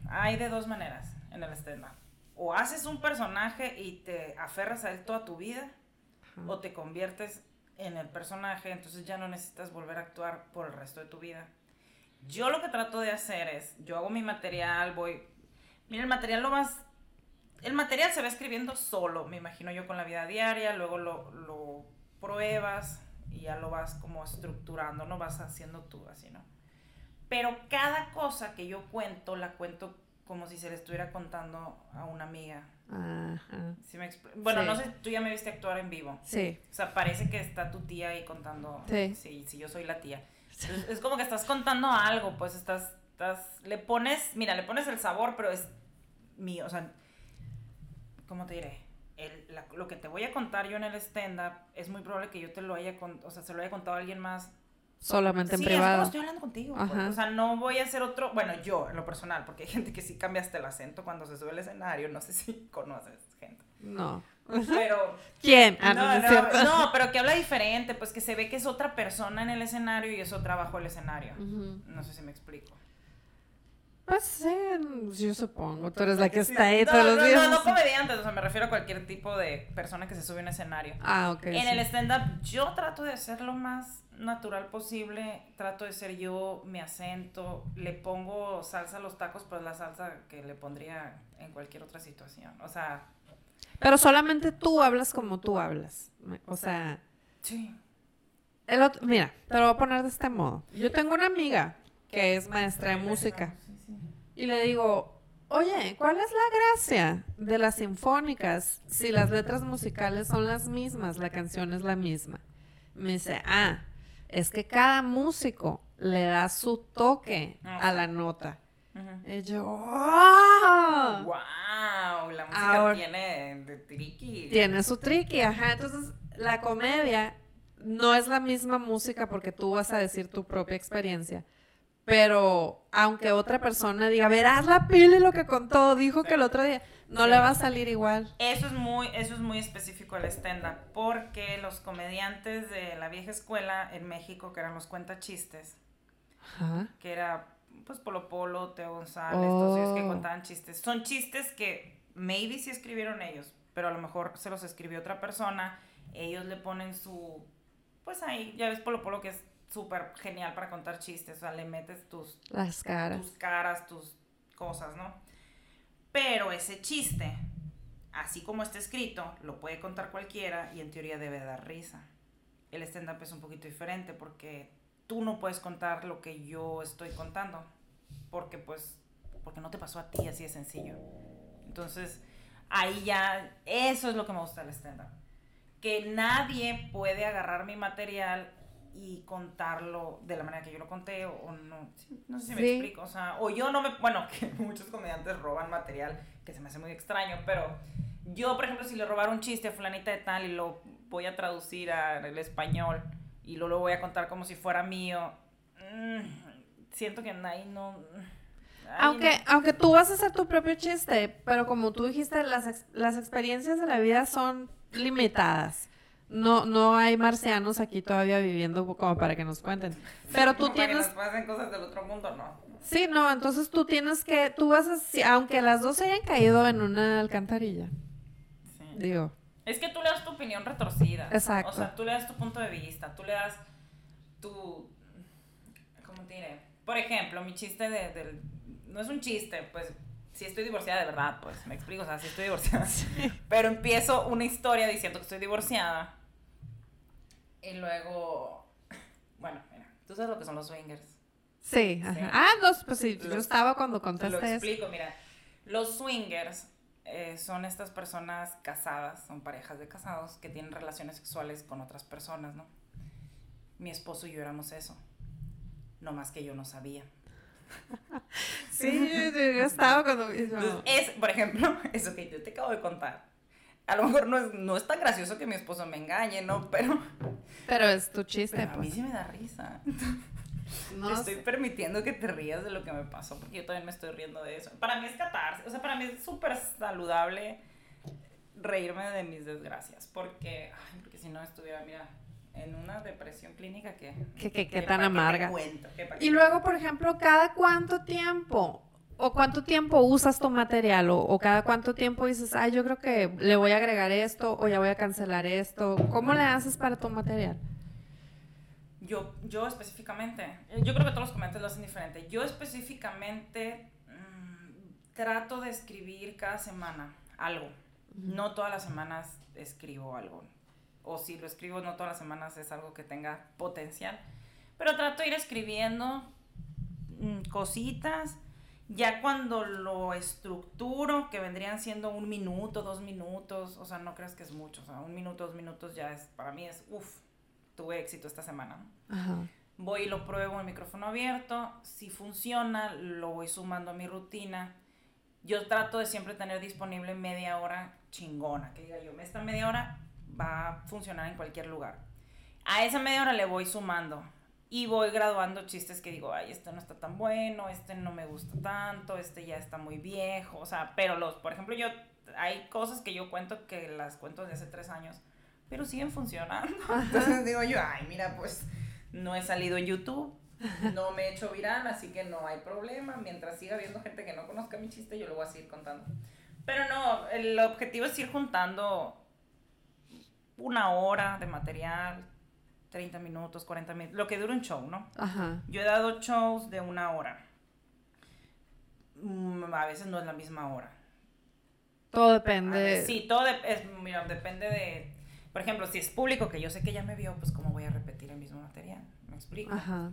hay de dos maneras en el stand-up. O haces un personaje y te aferras a él toda tu vida, uh-huh. o te conviertes en el personaje, entonces ya no necesitas volver a actuar por el resto de tu vida. Yo lo que trato de hacer es, yo hago mi material, voy... mira, el material lo vas... el material se va escribiendo solo, me imagino yo, con la vida diaria, luego lo pruebas y ya lo vas como estructurando, no vas haciendo tú así, ¿no? Pero cada cosa que yo cuento, la cuento como si se le estuviera contando a una amiga. Ajá. ¿Sí me bueno, sí. No sé, tú ya me viste actuar en vivo. Sí. O sea, parece que está tu tía ahí contando. Sí. Sí, yo soy la tía. Entonces, es como que estás contando algo, pues estás, le pones, mira, le pones el sabor, pero es mío, o sea... ¿cómo te diré? Lo que te voy a contar yo en el stand-up es muy probable que yo te lo haya contado, o sea, se lo haya contado a alguien más. Solamente en privado. Sí, es como estoy hablando contigo. Pues, o sea, no voy a hacer otro, bueno, yo, en lo personal, porque hay gente que sí cambia hasta el acento cuando se sube al escenario, no sé si conoces gente. No. Pero... ¿quién? No, pero que habla diferente, pues que se ve que es otra persona en el escenario y es otra bajo el escenario. Uh-huh. No sé si me explico. No sé, yo supongo. Tú eres la que está ahí todos los días. No, no comediantes, o sea, me refiero a cualquier tipo de persona que se sube a un escenario. Ah, ok. En el stand-up yo trato de ser lo más natural posible, trato de ser yo, mi acento, le pongo salsa a los tacos, pues la salsa que le pondría en cualquier otra situación, o sea... Pero solamente tú hablas como tú hablas, o sea... Sí. El otro, mira, te lo voy a poner de este modo. Yo tengo una amiga que es maestra de música. Y le digo, oye, ¿cuál es la gracia de las sinfónicas si las letras musicales son las mismas, la canción es la misma? Me dice, ah, es que cada músico le da su toque a la nota. Y yo, ¡oh! ¡Wow! La música ahora tiene de triqui. Tiene su triqui, ajá. Entonces, la comedia no es la misma música porque tú vas a decir tu propia experiencia. Pero aunque otra persona diga, verás la Pili lo que contó, dijo que el otro día, no le va a salir igual. Eso es muy específico al stand-up, porque los comediantes de la vieja escuela en México, que eran los cuentachistes, que era pues Polo Polo, Teo González, todos ellos que contaban chistes. Son chistes que maybe sí escribieron ellos, pero a lo mejor se los escribió otra persona, ellos le ponen su, pues ahí, ya ves Polo Polo que es súper genial para contar chistes, o sea, le metes tus caras, tus cosas, ¿no? Pero ese chiste, así como está escrito, lo puede contar cualquiera y en teoría debe dar risa. El stand-up es un poquito diferente porque tú no puedes contar lo que yo estoy contando, porque pues, porque no te pasó a ti, así de sencillo. Entonces, ahí ya, eso es lo que me gusta del stand-up. Que nadie puede agarrar mi material y contarlo de la manera que yo lo conté o no, no sé si me explico, o sea, o yo no me, bueno, que muchos comediantes roban material, que se me hace muy extraño, pero yo, por ejemplo, si le robara un chiste a fulanita de tal y lo voy a traducir al español y luego lo voy a contar como si fuera mío, siento que ahí no... Aunque tú vas a hacer tu propio chiste, pero como tú dijiste, las experiencias de la vida son limitadas. No hay marcianos aquí todavía viviendo como para que nos cuenten. Pero tú tienes... Para que nos pasen cosas del otro mundo, no. Sí, no, entonces tú tienes que... Tú vas a... Aunque las dos se hayan caído en una alcantarilla. Sí. Digo. Es que tú le das tu opinión retorcida. Exacto. O sea, tú le das tu punto de vista, tú le das tu... ¿Cómo te diré? Por ejemplo, mi chiste de... No es un chiste, pues... Si estoy divorciada de verdad, pues, me explico, o sea, si estoy divorciada. Pero empiezo una historia diciendo que estoy divorciada. Y luego, bueno, mira, ¿tú sabes lo que son los swingers? Sí, ajá. ¿Sí? Ah, no, pues sí, yo estaba cuando contaste eso. Te lo explico, mira, los swingers son estas personas casadas, son parejas de casados que tienen relaciones sexuales con otras personas, ¿no? Mi esposo y yo éramos eso, no más que yo no sabía. Sí, yo estaba cuando... Es, por ejemplo, eso que yo te acabo de contar. A lo mejor no es tan gracioso que mi esposo me engañe, ¿no? Pero es tu chiste. Pero a mí sí me da risa. No estoy permitiendo que te rías de lo que me pasó, porque yo también me estoy riendo de eso. Para mí es catarsis, o sea, para mí es súper saludable reírme de mis desgracias, porque si no estuviera, mira... en una depresión clínica que tan amarga. Y luego, por ejemplo, ¿cada cuánto tiempo o cuánto tiempo usas tu material o cada cuánto tiempo dices, ay, yo creo que le voy a agregar esto o ya voy a cancelar esto? ¿Cómo le haces para tu material? Yo específicamente, yo creo que todos los comentarios lo hacen diferente. Yo específicamente trato de escribir cada semana algo. No todas las semanas escribo algo. O si lo escribo, no todas las semanas es algo que tenga potencial. Pero trato de ir escribiendo cositas. Ya cuando lo estructuro, que vendrían siendo 1 minuto, 2 minutos. O sea, no creas que es mucho. O sea, 1 minuto, 2 minutos ya es, para mí es, tuve éxito esta semana. Ajá. Voy y lo pruebo en el micrófono abierto. Si funciona, lo voy sumando a mi rutina. Yo trato de siempre tener disponible media hora chingona. Que diga yo, esta media hora... va a funcionar en cualquier lugar. A esa media hora le voy sumando y voy graduando chistes que digo, ay, este no está tan bueno, este no me gusta tanto, este ya está muy viejo, o sea, pero por ejemplo, hay cosas que yo cuento que las cuento desde hace 3 años, pero siguen funcionando. Entonces digo yo, ay, mira, pues no he salido en YouTube, No me he hecho viral, así que no hay problema. Mientras siga habiendo gente que no conozca mi chiste, yo lo voy a seguir contando. Pero no, el objetivo es ir juntando una hora de material, 30 minutos, 40 minutos, lo que dura un show, ¿no? Ajá. Yo he dado shows de una hora. A veces no es la misma hora. Todo depende. Sí, todo depende de... Por ejemplo, si es público, que yo sé que ya me vio, pues ¿cómo voy a repetir el mismo material? ¿Me explico? Ajá.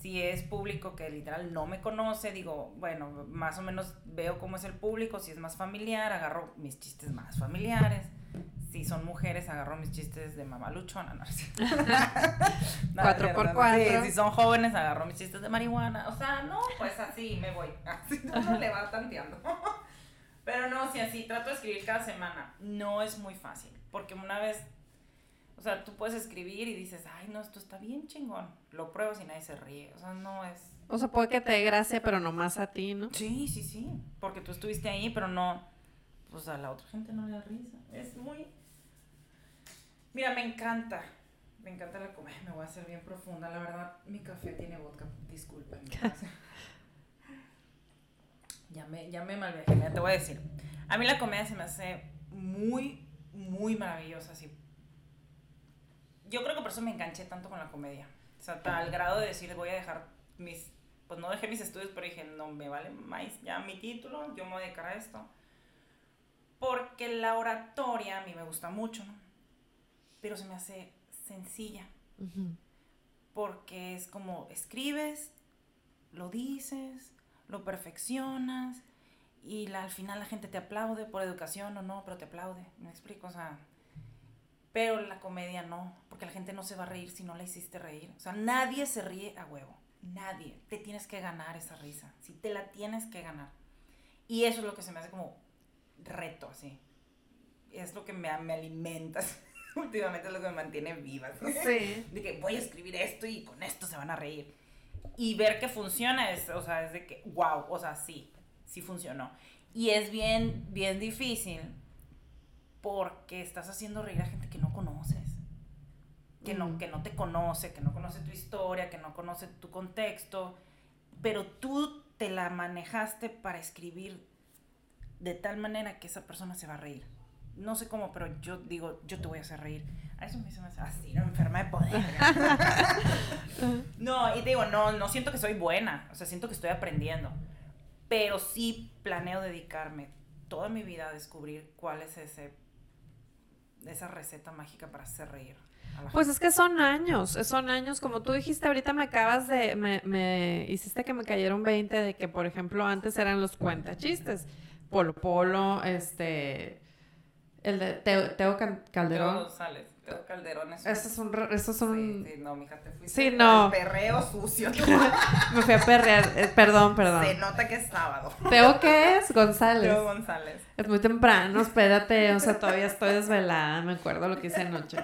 Si es público que literal no me conoce, digo, bueno, más o menos veo cómo es el público. Si es más familiar, agarro mis chistes más familiares. Si son mujeres, agarro mis chistes de mamaluchona, no sé. 4x4. Si son jóvenes, agarro mis chistes de marihuana. O sea, no, pues así me voy. Así uno le va tanteando. Pero no, si así trato de escribir cada semana. No es muy fácil, porque una vez, o sea, tú puedes escribir y dices, ay, no, esto está bien chingón. Lo pruebas y nadie se ríe. O sea, no es... O sea, puede que te dé gracia, pero nomás a ti, ¿no? Sí, sí, sí. Porque tú estuviste ahí, pero no... Pues a la otra gente no le da risa. Es muy... Mira, me encanta. Me encanta la comida. Me voy a hacer bien profunda. La verdad, mi café tiene vodka. Discúlpenme. Ya me malviajé. Te voy a decir. A mí la comedia se me hace muy, muy maravillosa. Así. Yo creo que por eso me enganché tanto con la comedia. O sea, al grado de decir, voy a dejar mis... Pues no dejé mis estudios, pero dije, no, me vale más. Ya mi título, yo me voy a dedicar a esto. Porque la oratoria a mí me gusta mucho, ¿no? Pero se me hace sencilla. Uh-huh. Porque es como escribes, lo dices, lo perfeccionas y al final la gente te aplaude por educación o no, pero te aplaude. ¿Me explico? O sea, pero la comedia no, porque la gente no se va a reír si no la hiciste reír. O sea, nadie se ríe a huevo. Nadie. Te tienes que ganar esa risa. Sí, te la tienes que ganar. Y eso es lo que se me hace como... reto, así es lo que me alimentas últimamente, es lo que me mantiene viva, ¿sí? Sí. De que voy a escribir esto y con esto se van a reír y ver que funciona es, o sea, es de que wow, o sea, sí funcionó. Y es bien, bien difícil porque estás haciendo reír a gente que no conoces, que no te conoce, que no conoce tu historia, que no conoce tu contexto, pero tú te la manejaste para escribir de tal manera que esa persona se va a reír. No sé cómo, pero yo digo, yo te voy a hacer reír. A eso me hizo así, no, enferma de poder. No, y te digo, no siento que soy buena. O sea, siento que estoy aprendiendo. Pero sí planeo dedicarme toda mi vida a descubrir cuál es esa receta mágica para hacer reír a la pues gente. Es que son años. Como tú dijiste, ahorita me acabas de... Me hiciste que me cayeron 20 de que, por ejemplo, antes eran los cuentachistes. Polo Polo, el de Teo Calderón. Teo González, Teo Calderón. Eso es un... Sí, no, mija, te fuiste. Sí, no. Perreo sucio. Me fui a perrear, perdón. Se nota que es sábado. ¿Teo qué es? González. Teo González. Es muy temprano, espérate, o sea, todavía estoy desvelada, me acuerdo lo que hice anoche.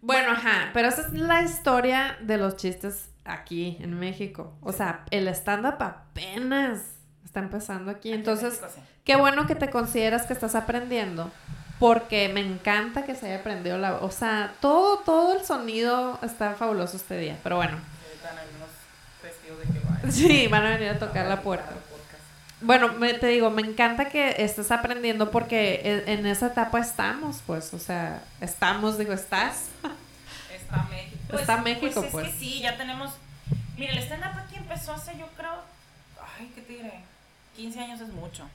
Bueno, ajá, pero esa es la historia de los chistes aquí, en México. O sea, el stand-up apenas... está empezando aquí, entonces qué bueno que te consideras que estás aprendiendo, porque me encanta que se haya aprendido la, o sea, todo el sonido está fabuloso este día, pero bueno. Sí, van a venir a tocar la puerta. Bueno, te digo, me encanta que estés aprendiendo porque en esa etapa estamos, pues, o sea, estás. Está México. Pues. Es que sí, ya tenemos, mira, el stand-up aquí empezó hace, yo creo, ay, ¿qué te diré? 15 años es mucho.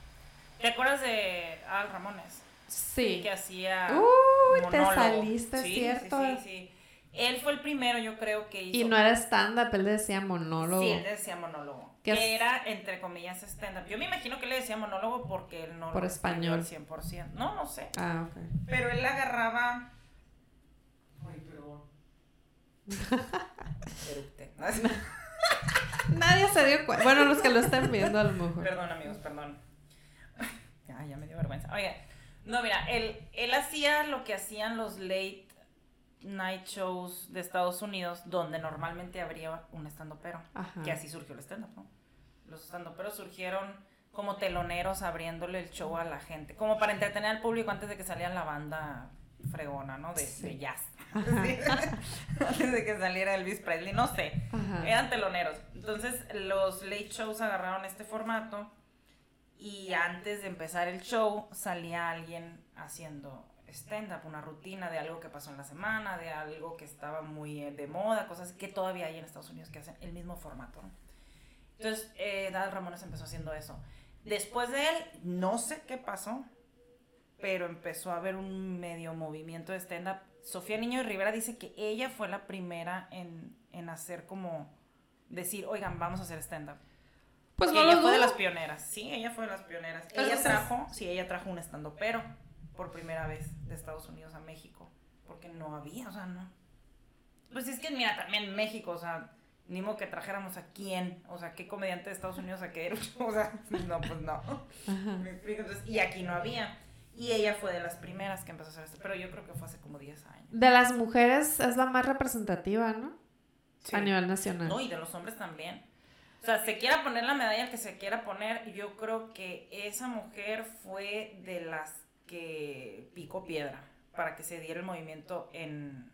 ¿Te acuerdas de Adal Ramones? Sí. Que hacía monólogo. Te saliste, sí, ¿cierto? Sí. Él fue el primero, yo creo, que hizo... Y no era stand-up, él decía monólogo. Sí, él decía monólogo. Que era, entre comillas, stand-up. Yo me imagino que él le decía monólogo porque él no... Por español. Al 100%. No sé. Ah, ok. Pero él agarraba... Ay, perdón. Nadie se dio cuenta. Bueno, los que lo están viendo a lo mejor. Perdón, amigos, perdón. Ay, ya me dio vergüenza. Oigan, no, mira, él hacía lo que hacían los late night shows de Estados Unidos, donde normalmente habría un stand-upero. Ajá. Que así surgió el stand-up, ¿no? Los stand-uperos surgieron como teloneros abriéndole el show a la gente, como para entretener al público antes de que saliera la banda fregona, ¿no? De jazz. ¿Sí? Antes de que saliera Elvis Presley, no sé. Ajá. Eran teloneros. Entonces, los late shows agarraron este formato y antes de empezar el show salía alguien haciendo stand-up, una rutina de algo que pasó en la semana, de algo que estaba muy de moda, cosas que todavía hay en Estados Unidos que hacen el mismo formato, ¿no? Entonces, Adal Ramones empezó haciendo eso. Después de él, no sé qué pasó, pero empezó a haber un medio movimiento de stand-up. Sofía Niño de Rivera dice que ella fue la primera en hacer como, decir, oigan, vamos a hacer stand-up. Pues no, ella fue de las pioneras, sí, ella fue de las pioneras. Ella trajo un stand-upero por primera vez de Estados Unidos a México, porque no había, o sea, no. Pues es que mira, también México, o sea, ni modo que trajéramos a quién, o sea, qué comediante de Estados Unidos a qué, o sea, no, pues no. ¿Me explico? Entonces, y aquí no había. Y ella fue de las primeras que empezó a hacer esto, pero yo creo que fue hace como 10 años. De las mujeres es la más representativa, ¿no? Sí. A nivel nacional. No, y de los hombres también. O sea, se quiera poner la medalla que se quiera poner, yo creo que esa mujer fue de las que picó piedra para que se diera el movimiento en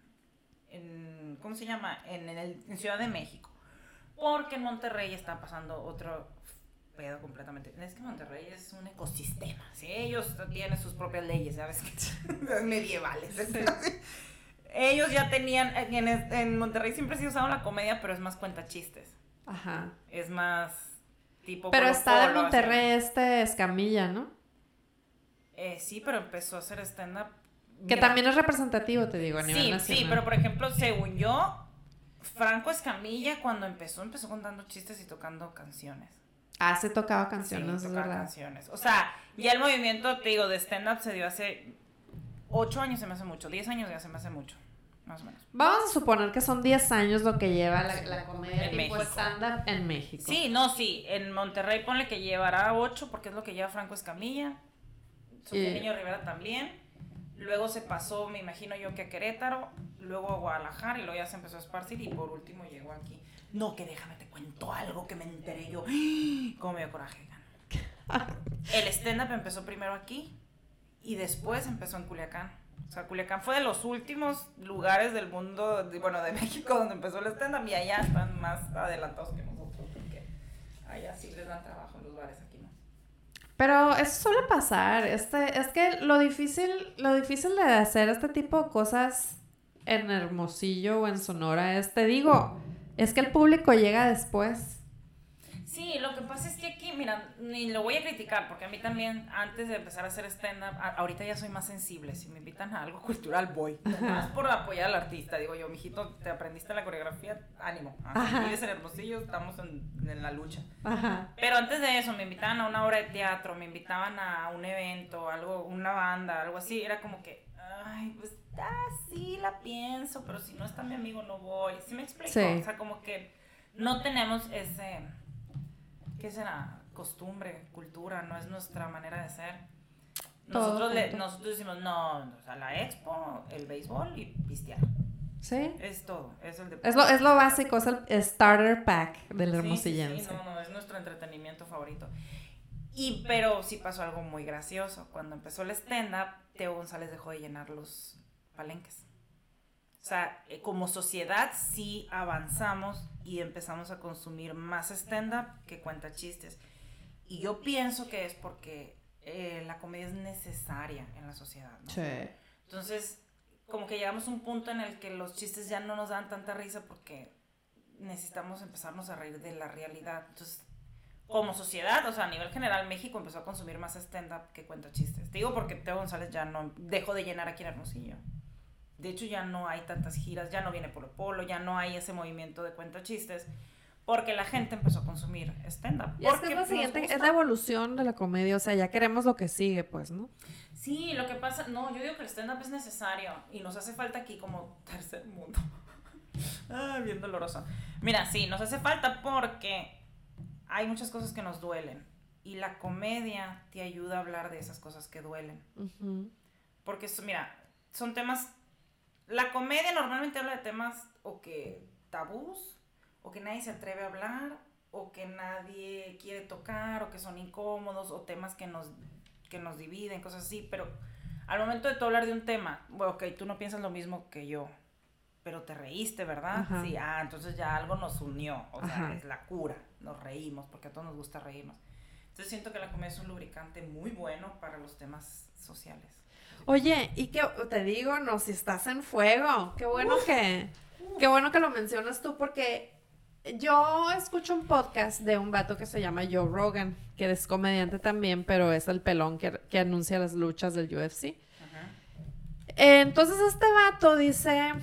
¿cómo se llama? En Ciudad de México. Porque en Monterrey está pasando otro pedo completamente. Es que Monterrey es un ecosistema, ¿sí? Ellos tienen sus propias leyes, ¿sabes? Medievales. Sí. Ellos ya tenían, en Monterrey siempre se ha usado la comedia, pero es más cuentachistes. Ajá. Es más tipo... Pero está en Monterrey así. Escamilla, ¿no? Sí, pero empezó a hacer stand-up. Que también es representativo, te digo, a nivel nacional. Sí, pero por ejemplo, según yo, Franco Escamilla cuando empezó contando chistes y tocando canciones. Ah, se tocaba canciones, sí, tocaba, ¿verdad? Canciones. O sea, ya el movimiento, te digo, de stand-up se dio hace 8 años, se me hace mucho, 10 años ya se me hace mucho, más o menos. Vamos a suponer que son 10 años lo que lleva la comedia tipo stand-up en México. Sí, no, sí, en Monterrey ponle que llevará 8 porque es lo que lleva Franco Escamilla, Sofía Niño Rivera también. Luego se pasó, me imagino yo, que a Querétaro, luego a Guadalajara, y luego ya se empezó a esparcir, y por último llegó aquí. No, que déjame te cuento algo que me enteré yo. Como me dio coraje. El stand-up empezó primero aquí, y después empezó en Culiacán. O sea, Culiacán fue de los últimos lugares del mundo, de México, donde empezó el stand-up, y allá están más adelantados que nosotros, porque allá sí les dan trabajo en los bares aquí, ¿no? Pero eso suele pasar, es que lo difícil de hacer este tipo de cosas en Hermosillo o en Sonora es, te digo, es que el público llega después. Sí, lo que pasa es que aquí, mira, ni lo voy a criticar, porque a mí también, antes de empezar a hacer stand-up, ahorita ya soy más sensible, si me invitan a algo cultural voy, más por apoyar al artista, digo yo, mijito, te aprendiste la coreografía, ánimo, vives en Hermosillo, estamos en la lucha. Ajá. Pero antes de eso, me invitaban a una obra de teatro, me invitaban a un evento, algo, una banda, algo así, era como que, ay, pues, sí la pienso, pero si no está mi amigo no voy, ¿sí me explico? Sí. O sea, como que no tenemos ese... ¿Qué será? Costumbre, cultura, no es nuestra manera de ser. Nosotros decimos, no, o sea, la expo, el béisbol y pistear. Sí. Es todo, es el deporte. Es lo básico, es el starter pack del hermosillense. Sí, no, es nuestro entretenimiento favorito. Pero sí pasó algo muy gracioso. Cuando empezó el stand-up, Teo González dejó de llenar los palenques. O sea, como sociedad sí avanzamos y empezamos a consumir más stand-up que cuentachistes. Y yo pienso que es porque la comedia es necesaria en la sociedad, ¿no? Sí. Entonces, como que llegamos a un punto en el que los chistes ya no nos dan tanta risa porque necesitamos empezarnos a reír de la realidad. Entonces, como sociedad, o sea, a nivel general, México empezó a consumir más stand-up que cuentachistes. Te digo porque Teo González ya no dejó de llenar aquí en Hermosillo. De hecho, ya no hay tantas giras, ya no viene Polo Polo, ya no hay ese movimiento de cuentachistes, porque la gente empezó a consumir stand-up. Y es la siguiente, es la evolución de la comedia, o sea, ya queremos lo que sigue, pues, ¿no? Sí, lo que pasa, no, yo digo que el stand-up es necesario, y nos hace falta aquí como tercer mundo. Ah, bien doloroso. Mira, sí, nos hace falta porque hay muchas cosas que nos duelen, y la comedia te ayuda a hablar de esas cosas que duelen. Uh-huh. Porque, mira, son temas... La comedia normalmente habla de temas o que tabús, o que nadie se atreve a hablar, o que nadie quiere tocar, o que son incómodos, o temas que nos dividen, cosas así, pero al momento de tú hablar de un tema, bueno, ok, tú no piensas lo mismo que yo, pero te reíste, ¿verdad? Ajá. Sí, ah, entonces ya algo nos unió, o sea, ajá, es la cura, nos reímos, porque a todos nos gusta reírnos. Entonces siento que la comedia es un lubricante muy bueno para los temas sociales. Oye, y que te digo, no, si estás en fuego, qué bueno qué bueno que lo mencionas tú, porque yo escucho un podcast de un vato que se llama Joe Rogan, que es comediante también, pero es el pelón que anuncia las luchas del UFC. Uh-huh. Entonces este vato dice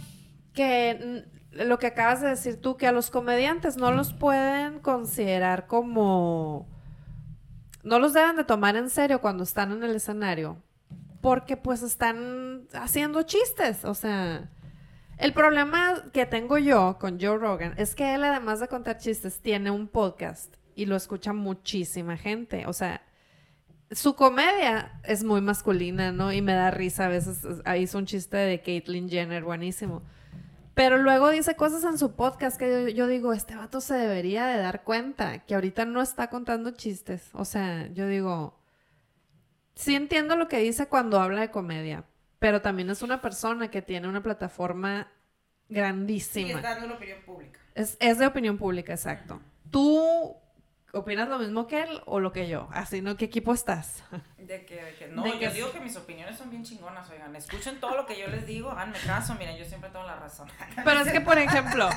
que lo que acabas de decir tú, que a los comediantes no los pueden considerar como... no los deben de tomar en serio cuando están en el escenario, porque pues están haciendo chistes, o sea... El problema que tengo yo con Joe Rogan es que él, además de contar chistes, tiene un podcast y lo escucha muchísima gente. O sea, su comedia es muy masculina, ¿no? Y me da risa a veces. Hizo un chiste de Caitlyn Jenner, buenísimo. Pero luego dice cosas en su podcast que yo digo, este vato se debería de dar cuenta que ahorita no está contando chistes. O sea, yo digo, sí entiendo lo que dice cuando habla de comedia, pero también es una persona que tiene una plataforma grandísima. Sí, es dando una opinión pública. Es de opinión pública, exacto. Uh-huh. ¿Tú opinas lo mismo que él o lo que yo? Así, ¿no? ¿Qué equipo estás? Yo digo que mis opiniones son bien chingonas, oigan. Escuchen todo lo que yo les digo, háganme caso, miren, yo siempre tengo la razón. Pero es que, por ejemplo...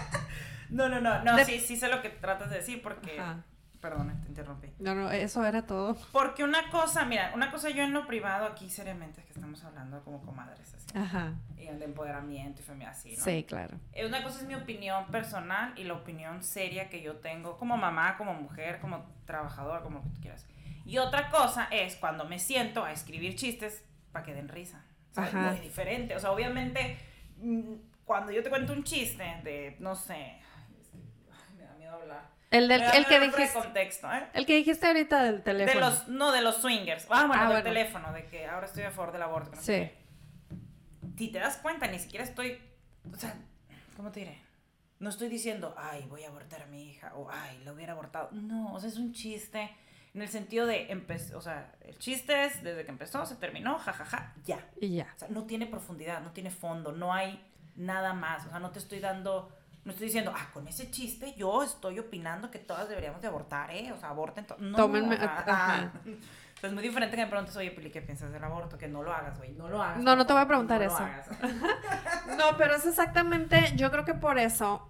sí sé lo que tratas de decir porque... Uh-huh. Perdón, te interrumpí. No, eso era todo. Porque una cosa yo en lo privado, aquí seriamente, es que estamos hablando como comadres, así. Ajá. Y el de empoderamiento y feminidad, así, ¿no? Sí, claro. Una cosa es mi opinión personal y la opinión seria que yo tengo como mamá, como mujer, como trabajadora, como lo que tú quieras. Y otra cosa es cuando me siento a escribir chistes para que den risa. O sea, ajá, es muy diferente. O sea, obviamente, cuando yo te cuento un chiste de, no sé, me da miedo hablar. El que dijiste ahorita del teléfono. De los swingers. Del teléfono, de que ahora estoy a favor del aborto. No sé. Si te das cuenta, ni siquiera estoy... O sea, ¿cómo te diré? No estoy diciendo, ay, voy a abortar a mi hija, o ay, la hubiera abortado. No, o sea, es un chiste en el sentido de... o sea, el chiste es desde que empezó, se terminó, jajaja, ya. Y ya. O sea, no tiene profundidad, no tiene fondo, no hay nada más. O sea, no te estoy dando... No estoy diciendo, con ese chiste yo estoy opinando que todas deberíamos de abortar, ¿eh? O sea, aborten. Tómenme. O sea, es muy diferente que me preguntes, oye, Pili, ¿qué piensas del aborto? Que no lo hagas, güey, no lo hagas. No te voy a preguntar eso. No, pero es exactamente, yo creo que por eso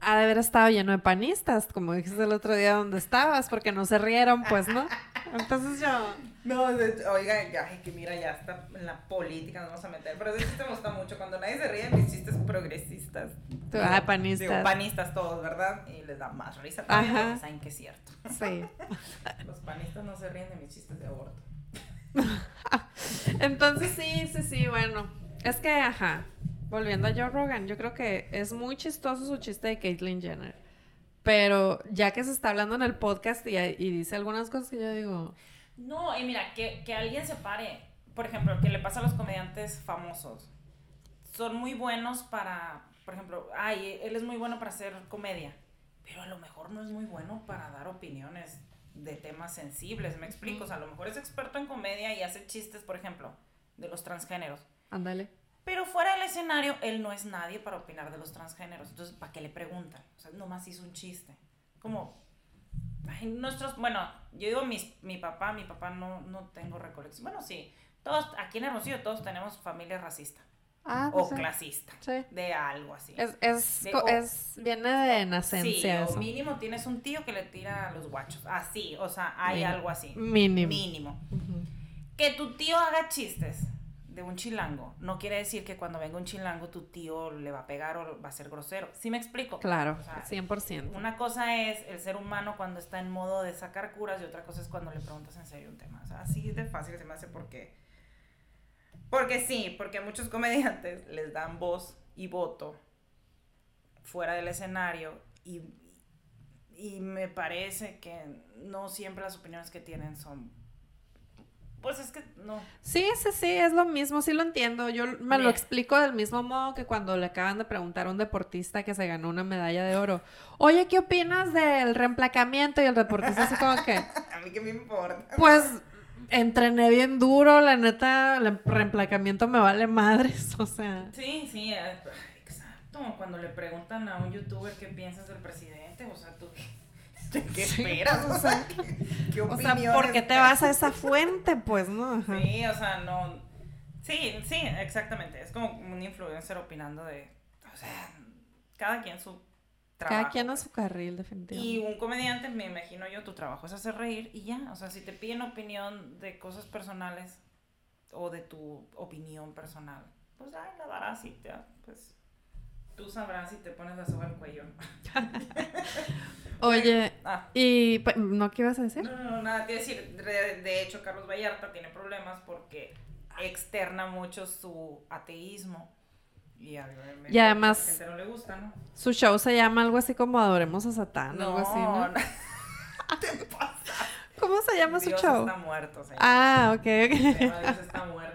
ha de haber estado lleno de panistas, como dijiste el otro día donde estabas, porque no se rieron, pues, ¿no? Entonces yo... No, oiga, ya, que mira, ya está en la política, nos vamos a meter. Pero ese chiste me gusta mucho, cuando nadie se ríe de mis chistes progresistas. Panistas. Digo, panistas todos, ¿verdad? Y les da más risa también, porque saben que es cierto. Sí. Los panistas no se ríen de mis chistes de aborto. Entonces, sí, bueno. Es que, volviendo a Joe Rogan, yo creo que es muy chistoso su chiste de Caitlyn Jenner. Pero ya que se está hablando en el podcast y dice algunas cosas que yo digo... No, y mira, que alguien se pare. Por ejemplo, que le pasa a los comediantes famosos. Son muy buenos para, por ejemplo, él es muy bueno para hacer comedia, pero a lo mejor no es muy bueno para dar opiniones de temas sensibles, ¿me explico? O sea, a lo mejor es experto en comedia y hace chistes, por ejemplo, de los transgéneros. Ándale. Pero fuera del escenario, él no es nadie para opinar de los transgéneros. Entonces, ¿para qué le preguntan? O sea, nomás hizo un chiste. Como... yo digo mi papá no tengo recolección. Bueno, sí, todos, aquí en Hermosillo todos tenemos familia racista. O sí, clasista. Sí. De algo así. Viene de nacencia. Sí, o mínimo tienes un tío que le tira a los guachos. Así, o sea, hay algo así. Mínimo. Uh-huh. Que tu tío haga chistes de un chilango, no quiere decir que cuando venga un chilango tu tío le va a pegar o va a ser grosero. ¿Sí me explico? Claro, o sea, 100%. Una cosa es el ser humano cuando está en modo de sacar curas y otra cosa es cuando le preguntas en serio un tema. O sea, así de fácil se me hace porque a muchos comediantes les dan voz y voto fuera del escenario y me parece que no siempre las opiniones que tienen son... Pues es que no. Sí, es lo mismo, sí lo entiendo. Yo me lo explico del mismo modo que cuando le acaban de preguntar a un deportista que se ganó una medalla de oro. Oye, ¿qué opinas del reemplacamiento? Y el deportista así como que... A mí qué me importa. Pues Entrené bien duro, la neta, el reemplacamiento me vale madres, o sea. Sí, sí, exacto. Cuando le preguntan a un youtuber qué piensas del presidente, o sea, tú qué esperas, sí, o sea, ¿qué opinión? O sea, ¿por qué te vas a esa fuente, pues, no? Ajá. Sí, o sea, no. Sí, sí, exactamente. Es como un influencer opinando de, o sea, cada quien su trabajo. Cada quien a su carril, definitivamente. Y un comediante, me imagino yo, tu trabajo es hacer reír y ya. O sea, si te piden opinión de cosas personales o de tu opinión personal, pues ya la darás y ya, pues tú sabrás si te pones la soga al cuello. Oye, y ¿no qué ibas a decir? No, nada, te iba a decir, de hecho, Carlos Vallarta tiene problemas porque externa mucho su ateísmo y además a la gente no le gusta, ¿no? Su show se llama algo así como Adoremos a Satán, no, algo así, ¿no? No. ¿Te pasa? ¿Cómo se llama Dios su show? Está muerto, señor. Ah, ok. Pero Dios está muerto.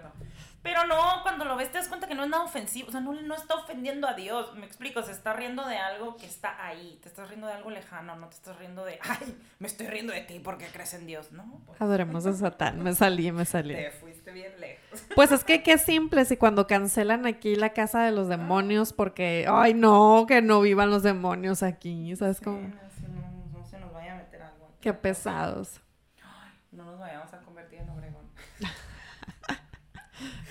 Pero no, cuando lo ves te das cuenta que no es nada ofensivo, o sea, no está ofendiendo a Dios, me explico, se está riendo de algo que está ahí, te estás riendo de algo lejano, no te estás riendo de, ay, me estoy riendo de ti porque crees en Dios, ¿no? Pues. Adoremos a Satán, me salí. Te fuiste bien lejos. Pues es que qué simple, si cuando cancelan aquí la casa de los demonios porque, ay no, que no vivan los demonios aquí, ¿sabes cómo? Sí, no se nos vaya a meter algo aquí. Qué pesados. Ay, no nos vayamos a convertir en Obregón.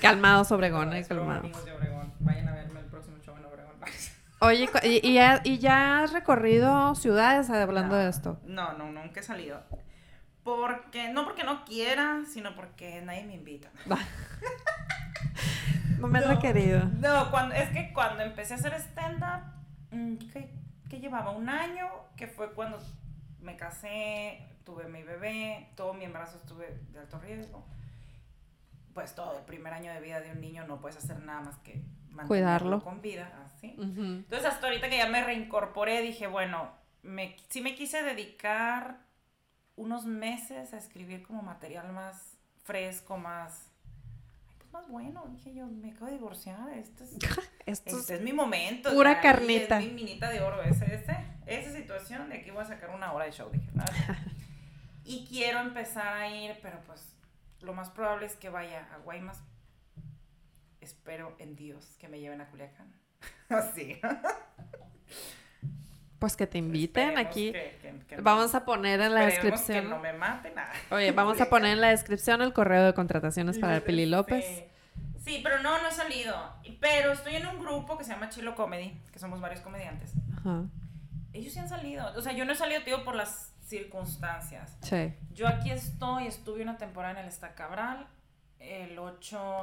Calmados, Obregón, calmados. Amigos de Obregón, vayan a verme el próximo show en Obregón. Oye, ¿y ya has recorrido ciudades hablando de esto? No, nunca he salido. Porque no quiera, sino porque nadie me invita. No me han requerido. No, cuando empecé a hacer stand-up, que llevaba un año, que fue cuando me casé, tuve mi bebé, todo mi embarazo estuve de alto riesgo. Pues todo el primer año de vida de un niño no puedes hacer nada más que mantenerlo, cuidarlo con vida, así. Uh-huh. Entonces hasta ahorita que ya me reincorporé dije, bueno, sí me quise dedicar unos meses a escribir como material más fresco, más bueno. Dije yo, me acabo de divorciar, este es mi momento. Pura o sea, carnita. Es mi minita de oro, esa situación de aquí voy a sacar una hora de show, dije, nada. Y quiero empezar a ir, pero pues lo más probable es que vaya a Guaymas. Espero en Dios que me lleven a Culiacán. Así. Pues que te inviten. Esperemos aquí. Que vamos a poner en la descripción. Que no me mate nada. Oye, vamos a poner en la descripción el correo de contrataciones para el Pili López. Sí, pero no he salido. Pero estoy en un grupo que se llama Chilo Comedy, que somos varios comediantes. Ajá. Ellos sí han salido. O sea, yo no he salido, tío, por las circunstancias. Sí. Yo aquí estuve una temporada en el Estacabral. El 8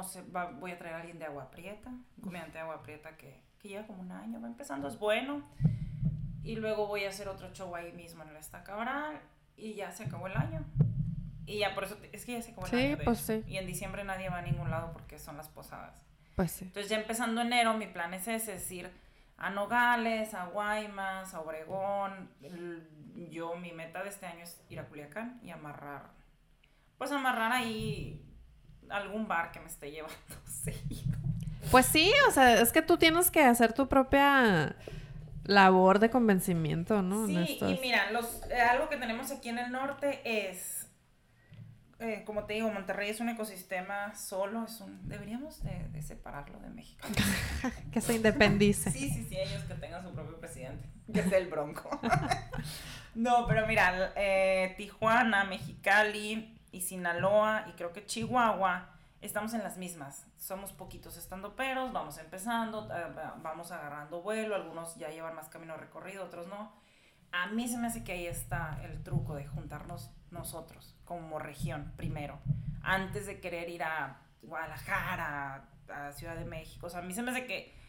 voy a traer a alguien de Agua Prieta, un comediante de Agua Prieta que lleva como un año, va empezando, es bueno. Y luego voy a hacer otro show ahí mismo en el Estacabral. Y ya se acabó el año. Y ya por eso, es que ya se acabó el año. Pues sí. Y en diciembre nadie va a ningún lado porque son las posadas. Pues sí. Entonces ya empezando enero, mi plan es ese, es ir a Nogales, a Guaymas, a Obregón. Mi meta de este año es ir a Culiacán y amarrar ahí algún bar que me esté llevando seguido. Pues sí, o sea, es que tú tienes que hacer tu propia labor de convencimiento, ¿no? Sí, y mira, algo que tenemos aquí en el norte es, como te digo, Monterrey es un ecosistema solo, deberíamos de separarlo de México. Que se independice. Sí, ellos que tengan su propio presidente, que es el Bronco. No, pero mira, Tijuana, Mexicali y Sinaloa y creo que Chihuahua, estamos en las mismas. Somos poquitos estandoperos, vamos empezando, vamos agarrando vuelo, algunos ya llevan más camino recorrido, otros no. A mí se me hace que ahí está el truco de juntarnos nosotros como región primero, antes de querer ir a Guadalajara, a Ciudad de México. O sea, a mí se me hace que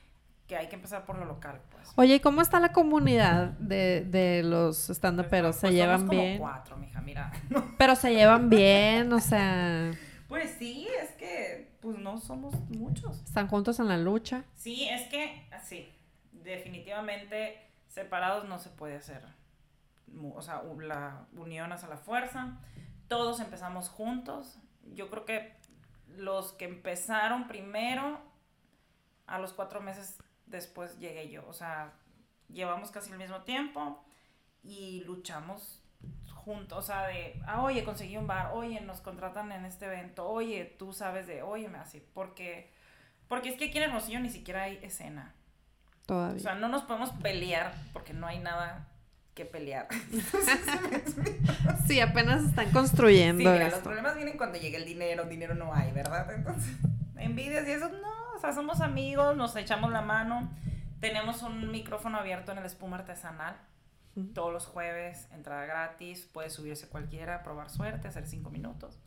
hay que empezar por lo local, pues. Oye, ¿y cómo está la comunidad de los stand-uperos? ¿Se llevan bien? Somos como 4, mija, mira. Pero se llevan bien, o sea. Pues sí, es que pues no somos muchos. ¿Están juntos en la lucha? Sí, es que sí, definitivamente separados no se puede hacer. O sea, la unión hace la fuerza. Todos empezamos juntos. Yo creo que los que empezaron primero, a los 4 meses después llegué yo. O sea, llevamos casi el mismo tiempo y luchamos juntos, o sea, de, oye, conseguí un bar, oye, nos contratan en este evento, oye, tú sabes de, óyeme, así, porque es que aquí en Hermosillo ni siquiera hay escena. Todavía. O sea, no nos podemos pelear porque no hay nada que pelear. Sí, apenas están construyendo. Sí, mira, esto. Los problemas vienen cuando llega el dinero no hay, ¿verdad? Entonces, envidias y eso, no, o sea, somos amigos, nos echamos la mano, tenemos un micrófono abierto en el Espuma Artesanal, todos los jueves, entrada gratis, puede subirse cualquiera, probar suerte, hacer 5 minutos,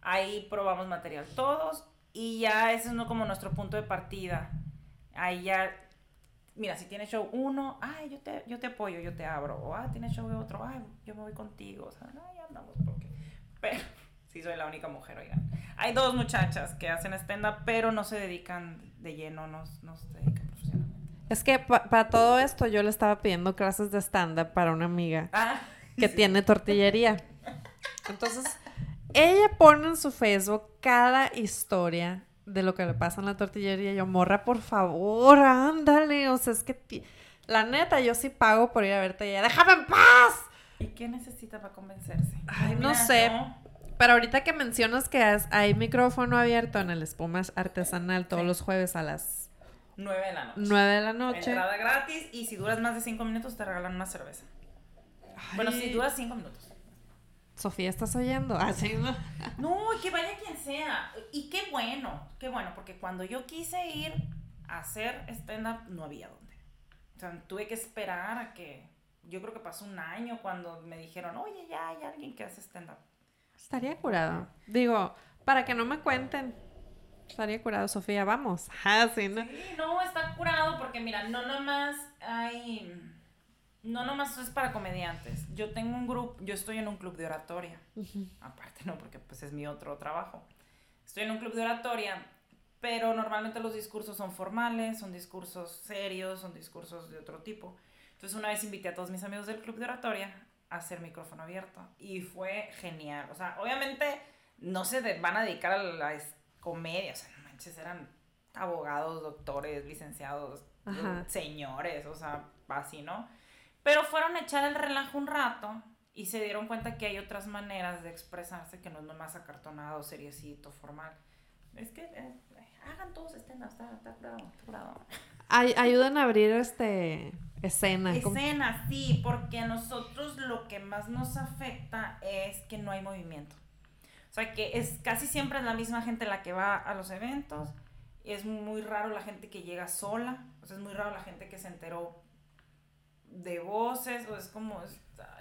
ahí probamos material todos, y ya ese es como nuestro punto de partida, ahí ya, mira, si tienes show uno, ay, yo te apoyo, yo te abro, o tienes show de otro, ay, yo me voy contigo, o sea, ya andamos, porque, pero, sí soy la única mujer, oigan, hay 2 muchachas que hacen stand-up, pero no se dedican de lleno, no se dedican profesionalmente. Es que para todo esto yo le estaba pidiendo clases de stand-up para una amiga que tiene tortillería. Entonces, ella pone en su Facebook cada historia de lo que le pasa en la tortillería. Yo, morra, por favor, ándale. O sea, es que la neta, yo sí pago por ir a verte ya. ¡Déjame en paz! ¿Y qué necesita para convencerse? Ay, no sé. Pero ahorita que mencionas que hay micrófono abierto en el Espuma Artesanal todos los jueves a las 9 de la noche. 9 de la noche. Entrada gratis, y si duras más de 5 minutos te regalan una cerveza. Ay. Bueno, si duras 5 minutos. Sofía, ¿estás oyendo? ¿Sí? No, que vaya quien sea. Y qué bueno, porque cuando yo quise ir a hacer stand-up, no había dónde. O sea, tuve que esperar a que, yo creo que pasó un año cuando me dijeron, oye, ya hay alguien que hace stand-up. Estaría curado. Digo, para que no me cuenten. Estaría curado, Sofía, vamos. Sí, ¿no? Sí, no, está curado porque, mira, no nomás es para comediantes. Yo tengo un grupo, yo estoy en un club de oratoria. Uh-huh. Aparte no, porque pues es mi otro trabajo. Estoy en un club de oratoria, pero normalmente los discursos son formales, son discursos serios, son discursos de otro tipo. Entonces una vez invité a todos mis amigos del club de oratoria a hacer micrófono abierto y fue genial. O sea, obviamente no se van a dedicar a la comedia, o sea, no manches, eran abogados, doctores, licenciados, señores, o sea, así, ¿no? Pero fueron a echar el relajo un rato y se dieron cuenta que hay otras maneras de expresarse que no es nomás acartonado, seriecito, formal. Es que hagan todos stand-up, está curado. Ayudan a abrir escena. Escena, ¿cómo? Sí, porque a nosotros lo que más nos afecta es que no hay movimiento. O sea, que es casi siempre es la misma gente la que va a los eventos. Es muy raro la gente que llega sola. O sea, es muy raro la gente que se enteró de voces. O es como,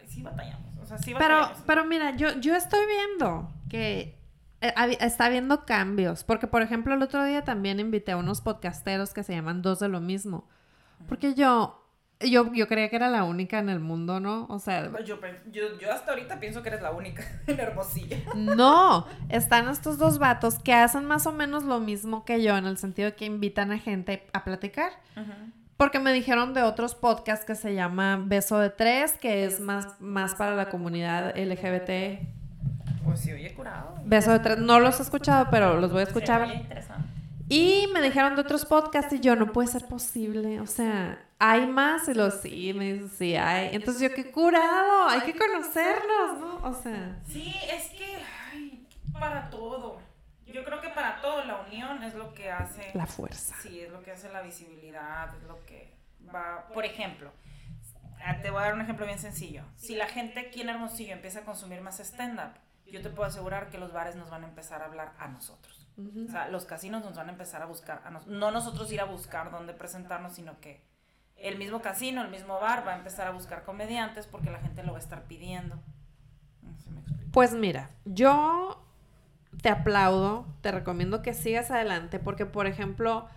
sí batallamos. O sea, sí batallamos. Pero mira, yo estoy viendo que está habiendo cambios. Porque, por ejemplo, el otro día también invité a unos podcasteros que se llaman Dos de lo Mismo. Porque yo creía que era la única en el mundo, ¿no? O sea... Yo hasta ahorita pienso que eres la única en Hermosillo. No, están estos 2 vatos que hacen más o menos lo mismo que yo, en el sentido de que invitan a gente a platicar. Uh-huh. Porque me dijeron de otros podcasts que se llama Beso de 3, que es más para la comunidad LGBT. Pues sí, oye, curado. Beso de 3, no los he escuchado, pero los voy a escuchar. Y me dijeron de otros podcasts y yo, no puede ser posible, o sea... Hay más, y me dicen, sí, hay. Entonces yo, qué curado, hay que conocernos, ¿no? O sea. Sí, es que para todo. Yo creo que para todo la unión es lo que hace... La fuerza. Sí, es lo que hace la visibilidad, es lo que va... Por ejemplo, te voy a dar un ejemplo bien sencillo. Si la gente aquí en Hermosillo empieza a consumir más stand-up, yo te puedo asegurar que los bares nos van a empezar a hablar a nosotros. Uh-huh. O sea, los casinos nos van a empezar a buscar a nosotros. No nosotros ir a buscar dónde presentarnos, sino que... El mismo casino, el mismo bar va a empezar a buscar comediantes porque la gente lo va a estar pidiendo. ¿Sí me explico? Pues mira, yo te aplaudo, te recomiendo que sigas adelante porque, por ejemplo,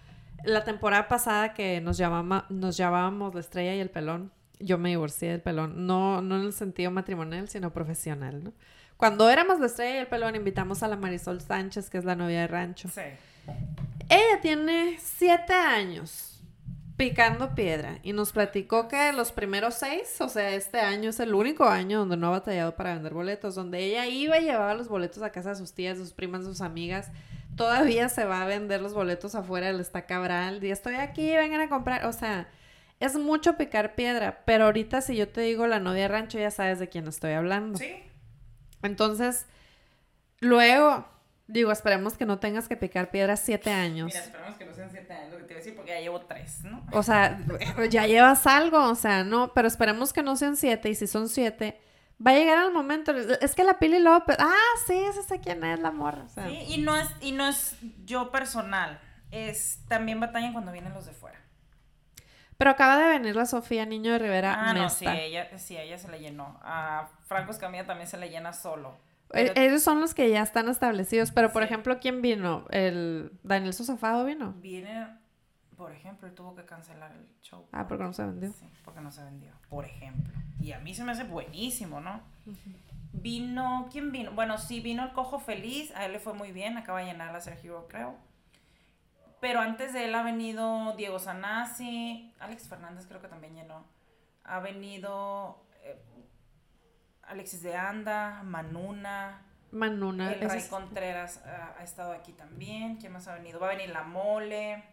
la temporada pasada que nos llamábamos La Estrella y el Pelón, yo me divorcié del Pelón, no en el sentido matrimonial, sino profesional, ¿no? Cuando éramos La Estrella y el Pelón, invitamos a la Marisol Sánchez, que es la novia de Rancho. Sí. Ella tiene 7 años picando piedra, y nos platicó que los primeros 6, o sea, este año es el único año donde no ha batallado para vender boletos, donde ella iba y llevaba los boletos a casa de sus tías, de sus primas, de sus amigas. Todavía se va a vender los boletos afuera del Estacabral, y estoy aquí, vengan a comprar, o sea, Es mucho picar piedra, pero ahorita si yo te digo la novia de rancho, ya sabes de quién estoy hablando. Sí. Entonces, luego, digo, esperemos que no tengas que picar piedra 7 años. Mira, esperemos que no sean 7 años, lo que te voy a decir, porque ya llevo 3, ¿no? O sea, ya llevas algo, o sea, no, pero esperemos que no sean 7, y si son 7... va a llegar el momento, es que la Pili López, ah, sí, esa sé quién es, la morra. O sea. Sí, y no es yo personal, es también batallan cuando vienen los de fuera. Pero acaba de venir la Sofía Niño de Rivera. Ah, no, sí, ella se le llenó. A Franco Escamilla también se le llena solo. Pero... ellos son los que ya están establecidos, pero por ejemplo, ¿quién vino? ¿El Daniel Sosafado vino? Viene, por ejemplo, él tuvo que cancelar el show. Ah, porque no se vendió. Sí, porque no se vendió, por ejemplo. Y a mí se me hace buenísimo, ¿no? Uh-huh. Vino, ¿quién vino? Bueno, sí, vino el Cojo Feliz, a él le fue muy bien, acaba de llenar la Sergio, creo. Pero antes de él ha venido Diego Sanasi, Alex Fernández creo que también llenó. Ha venido Alexis de Anda, Manuna. El Ray Contreras ha estado aquí también. ¿Quién más ha venido? Va a venir La Mole,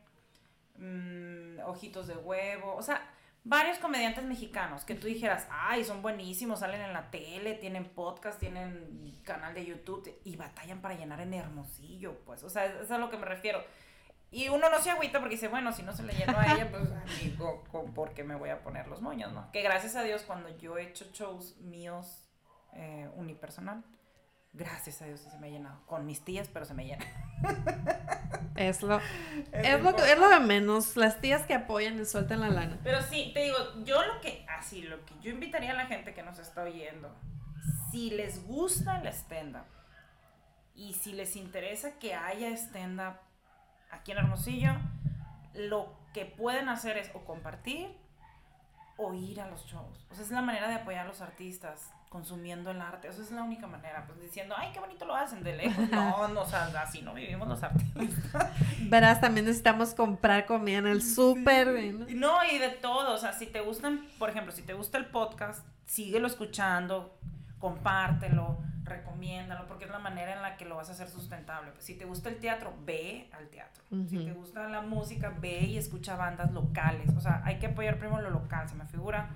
Ojitos de Huevo, o sea... varios comediantes mexicanos que tú dijeras, ay, son buenísimos, salen en la tele, tienen podcast, tienen canal de YouTube y batallan para llenar en Hermosillo, pues, o sea, eso es a lo que me refiero. Y uno no se agüita porque dice, bueno, si no se le llenó a ella, pues, amigo, ¿por qué me voy a poner los moños, no? Que gracias a Dios, cuando yo he hecho shows míos unipersonal, gracias a Dios se me ha llenado. Con mis tías, pero se me llena. Es lo de menos. Las tías que apoyan y sueltan la lana. Pero sí, te digo, lo que yo invitaría a la gente que nos está oyendo, si les gusta el stand-up y si les interesa que haya stand-up aquí en Hermosillo, lo que pueden hacer es o compartir o ir a los shows. O sea, es la manera de apoyar a los artistas. Consumiendo el arte, eso es la única manera, pues diciendo, ay, qué bonito lo hacen de lejos, no, o sea, así no vivimos los artistas. Verás, también necesitamos comprar comida en el súper, ¿no? No, y de todo, o sea, si te gustan, por ejemplo, si te gusta el podcast, síguelo escuchando, compártelo, recomiéndalo, porque es la manera en la que lo vas a hacer sustentable. Pues si te gusta el teatro, ve al teatro. Uh-huh. Si te gusta la música, ve y escucha bandas locales, o sea, hay que apoyar primero lo local, se me figura,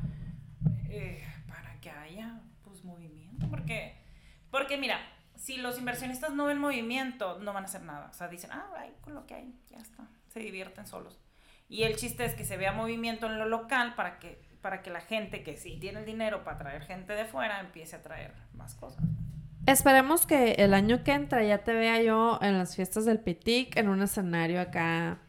para que haya... movimiento, porque mira, si los inversionistas no ven movimiento, no van a hacer nada, o sea, dicen, ay, con lo que hay, ya está, se divierten solos, y el chiste es que se vea movimiento en lo local para que la gente que sí tiene el dinero para traer gente de fuera, empiece a traer más cosas. Esperemos que el año que entra ya te vea yo en las fiestas del Pitic, en un escenario acá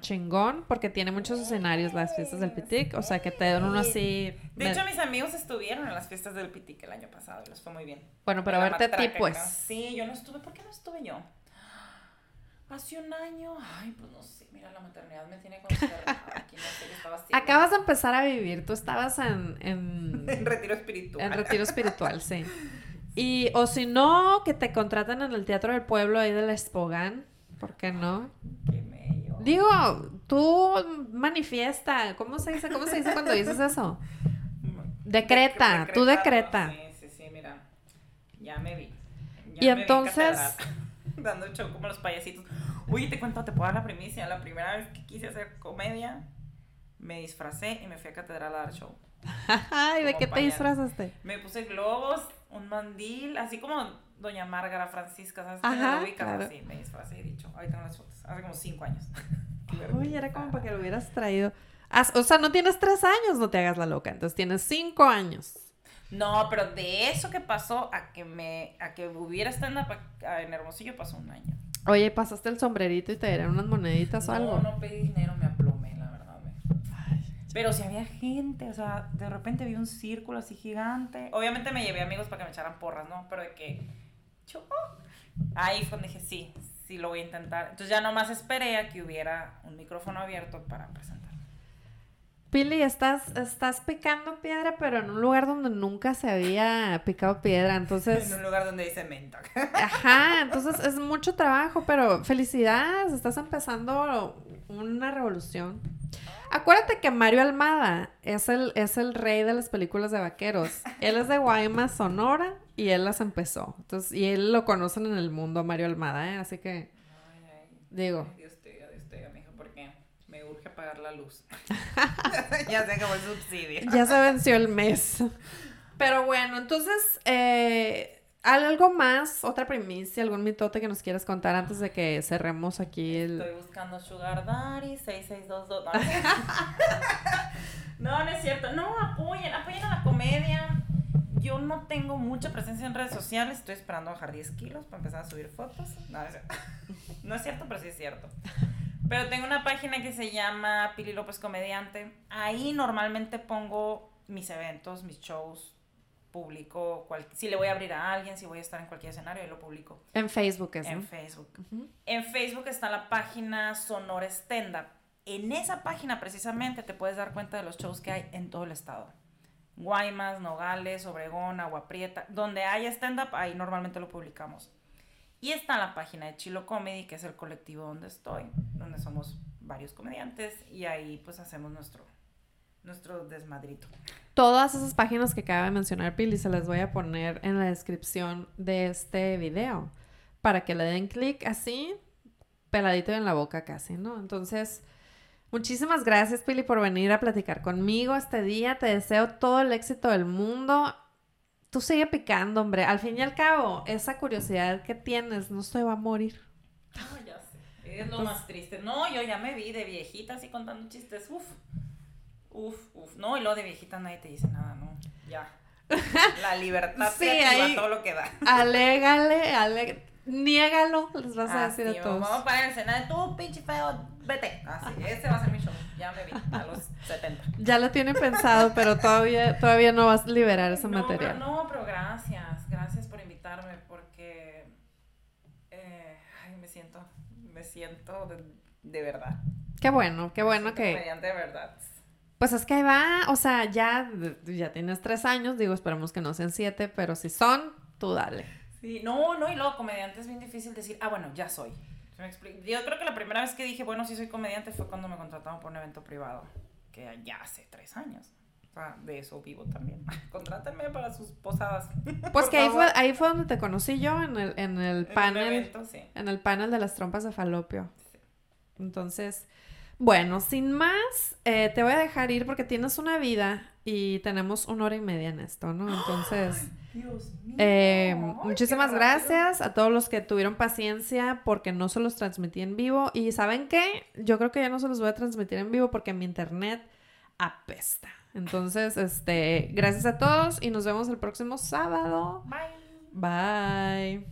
chingón, porque tiene muchos escenarios las fiestas del Pitic, o sea que te dan uno así. De hecho, mis amigos estuvieron en las fiestas del Pitic el año pasado y les fue muy bien. Bueno, pero a verte a ti, pues. ¿No? Sí, yo no estuve. ¿Por qué no estuve yo? Hace un año, ay, pues no sé, mira, la maternidad me tiene consternada. Aquí no sé qué estaba haciendo. Acabas de empezar a vivir, tú estabas en retiro espiritual. En retiro espiritual, sí. Y, o si no, que te contratan en el Teatro del Pueblo ahí del Espogán, ¿por qué no? Digo, tú manifiesta, ¿cómo se dice cuando dices eso? Decreta, tú decreta. Sí, mira, ya me vi. Ya y me entonces... vi dando el show como los payasitos. Uy, te cuento, te puedo dar la primicia. La primera vez que quise hacer comedia, me disfracé y me fui a Catedral a dar show. Ay, ¿de qué te disfrazaste? Me puse globos, un mandil, así como Doña Márgara Francisca, ¿sabes? Ajá, lo ubicas, claro. Así, me disfrazé y dicho, ahorita no las fotos, hace como 5 años. Uy, era como para que lo hubieras traído. O sea, no tienes 3 años, no te hagas la loca, entonces tienes 5 años. No, pero de eso que pasó a que hubiera stand-up en Hermosillo pasó 1 año. Oye, ¿pasaste el sombrerito y te dieron unas moneditas o algo? No pedí dinero, me aplomé, la verdad. Pero si había gente, o sea, de repente vi un círculo así gigante. Obviamente me llevé amigos para que me echaran porras, ¿no? Pero de que... ahí fue donde dije, sí lo voy a intentar. Entonces ya nomás esperé a que hubiera un micrófono abierto para presentar. Pili, estás picando piedra, pero en un lugar donde nunca se había picado piedra, entonces... En un lugar donde hay cemento. Ajá, entonces es mucho trabajo, pero felicidades, estás empezando una revolución. Acuérdate que Mario Almada es el rey de las películas de vaqueros. Él es de Guaymas, Sonora, y él las empezó. Entonces, y él lo conocen en el mundo, Mario Almada, ¿eh? Así que, digo... Dios te oiga, mijo, porque me urge para... pagar la luz. Ya se acabó el subsidio. Ya se venció el mes. Pero bueno, entonces, algo más, otra primicia, algún mitote que nos quieras contar antes de que cerremos aquí el... Estoy buscando Sugar Daddy, 6622... No, no es cierto. No, apoyen a la comedia. Yo no tengo mucha presencia en redes sociales. Estoy esperando bajar 10 kilos para empezar a subir fotos. No es cierto, pero sí es cierto. Pero tengo una página que se llama Pili López Comediante. Ahí normalmente pongo mis eventos, mis shows, publico si le voy a abrir a alguien, si voy a estar en cualquier escenario, ahí lo publico. En Facebook es, ¿no? En Facebook. Uh-huh. En Facebook está la página Sonora Stand Up. En esa página precisamente te puedes dar cuenta de los shows que hay en todo el estado. Guaymas, Nogales, Obregón, Agua Prieta. Donde haya stand-up, ahí normalmente lo publicamos. Y está la página de Chilo Comedy, que es el colectivo donde estoy, donde somos varios comediantes, y ahí pues hacemos nuestro desmadrito. Todas esas páginas que acaba de mencionar Pili se las voy a poner en la descripción de este video, para que le den clic así, peladito en la boca casi, ¿no? Entonces... Muchísimas gracias, Pili, por venir a platicar conmigo este día. Te deseo todo el éxito del mundo. Tú sigue picando, hombre. Al fin y al cabo, esa curiosidad que tienes no se va a morir. No, ya sé. Es lo más triste. No, yo ya me vi de viejita así contando chistes. Uf. No, y lo de viejita nadie te dice nada, ¿no? Ya. La libertad sí, ahí, todo lo que da. Alégale. Niégalo, les vas a decir a todos. Vamos para el escenario, tú pinche feo, vete. Así, ese va a ser mi show. Ya me vi a los 70. Ya lo tienen pensado, pero todavía no vas a liberar ese material. Pero gracias por invitarme, porque me siento de verdad. Qué bueno que comediante de verdad. Pues es que ahí va, o sea, ya tienes 3 años, digo, esperemos que no sean 7, pero si son, tú dale. Sí, no, y luego comediante es bien difícil decir, bueno, ya soy. ¿Me explico? Yo creo que la primera vez que dije, bueno, sí soy comediante fue cuando me contrataron por un evento privado, que ya hace 3 años. O sea, de eso vivo también. Contrátenme para sus posadas. Pues que ahí fue donde te conocí yo, en el panel. En el evento, sí. En el panel de las trompas de Falopio. Sí. Entonces, bueno, sin más, te voy a dejar ir porque tienes una vida y tenemos 1 hora y media en esto, ¿no? Entonces... ¡Ay! Dios mío. Muchísimas gracias a todos los que tuvieron paciencia porque no se los transmití en vivo. Y ¿saben qué? Yo creo que ya no se los voy a transmitir en vivo porque mi internet apesta. Entonces, gracias a todos y nos vemos el próximo sábado. Bye.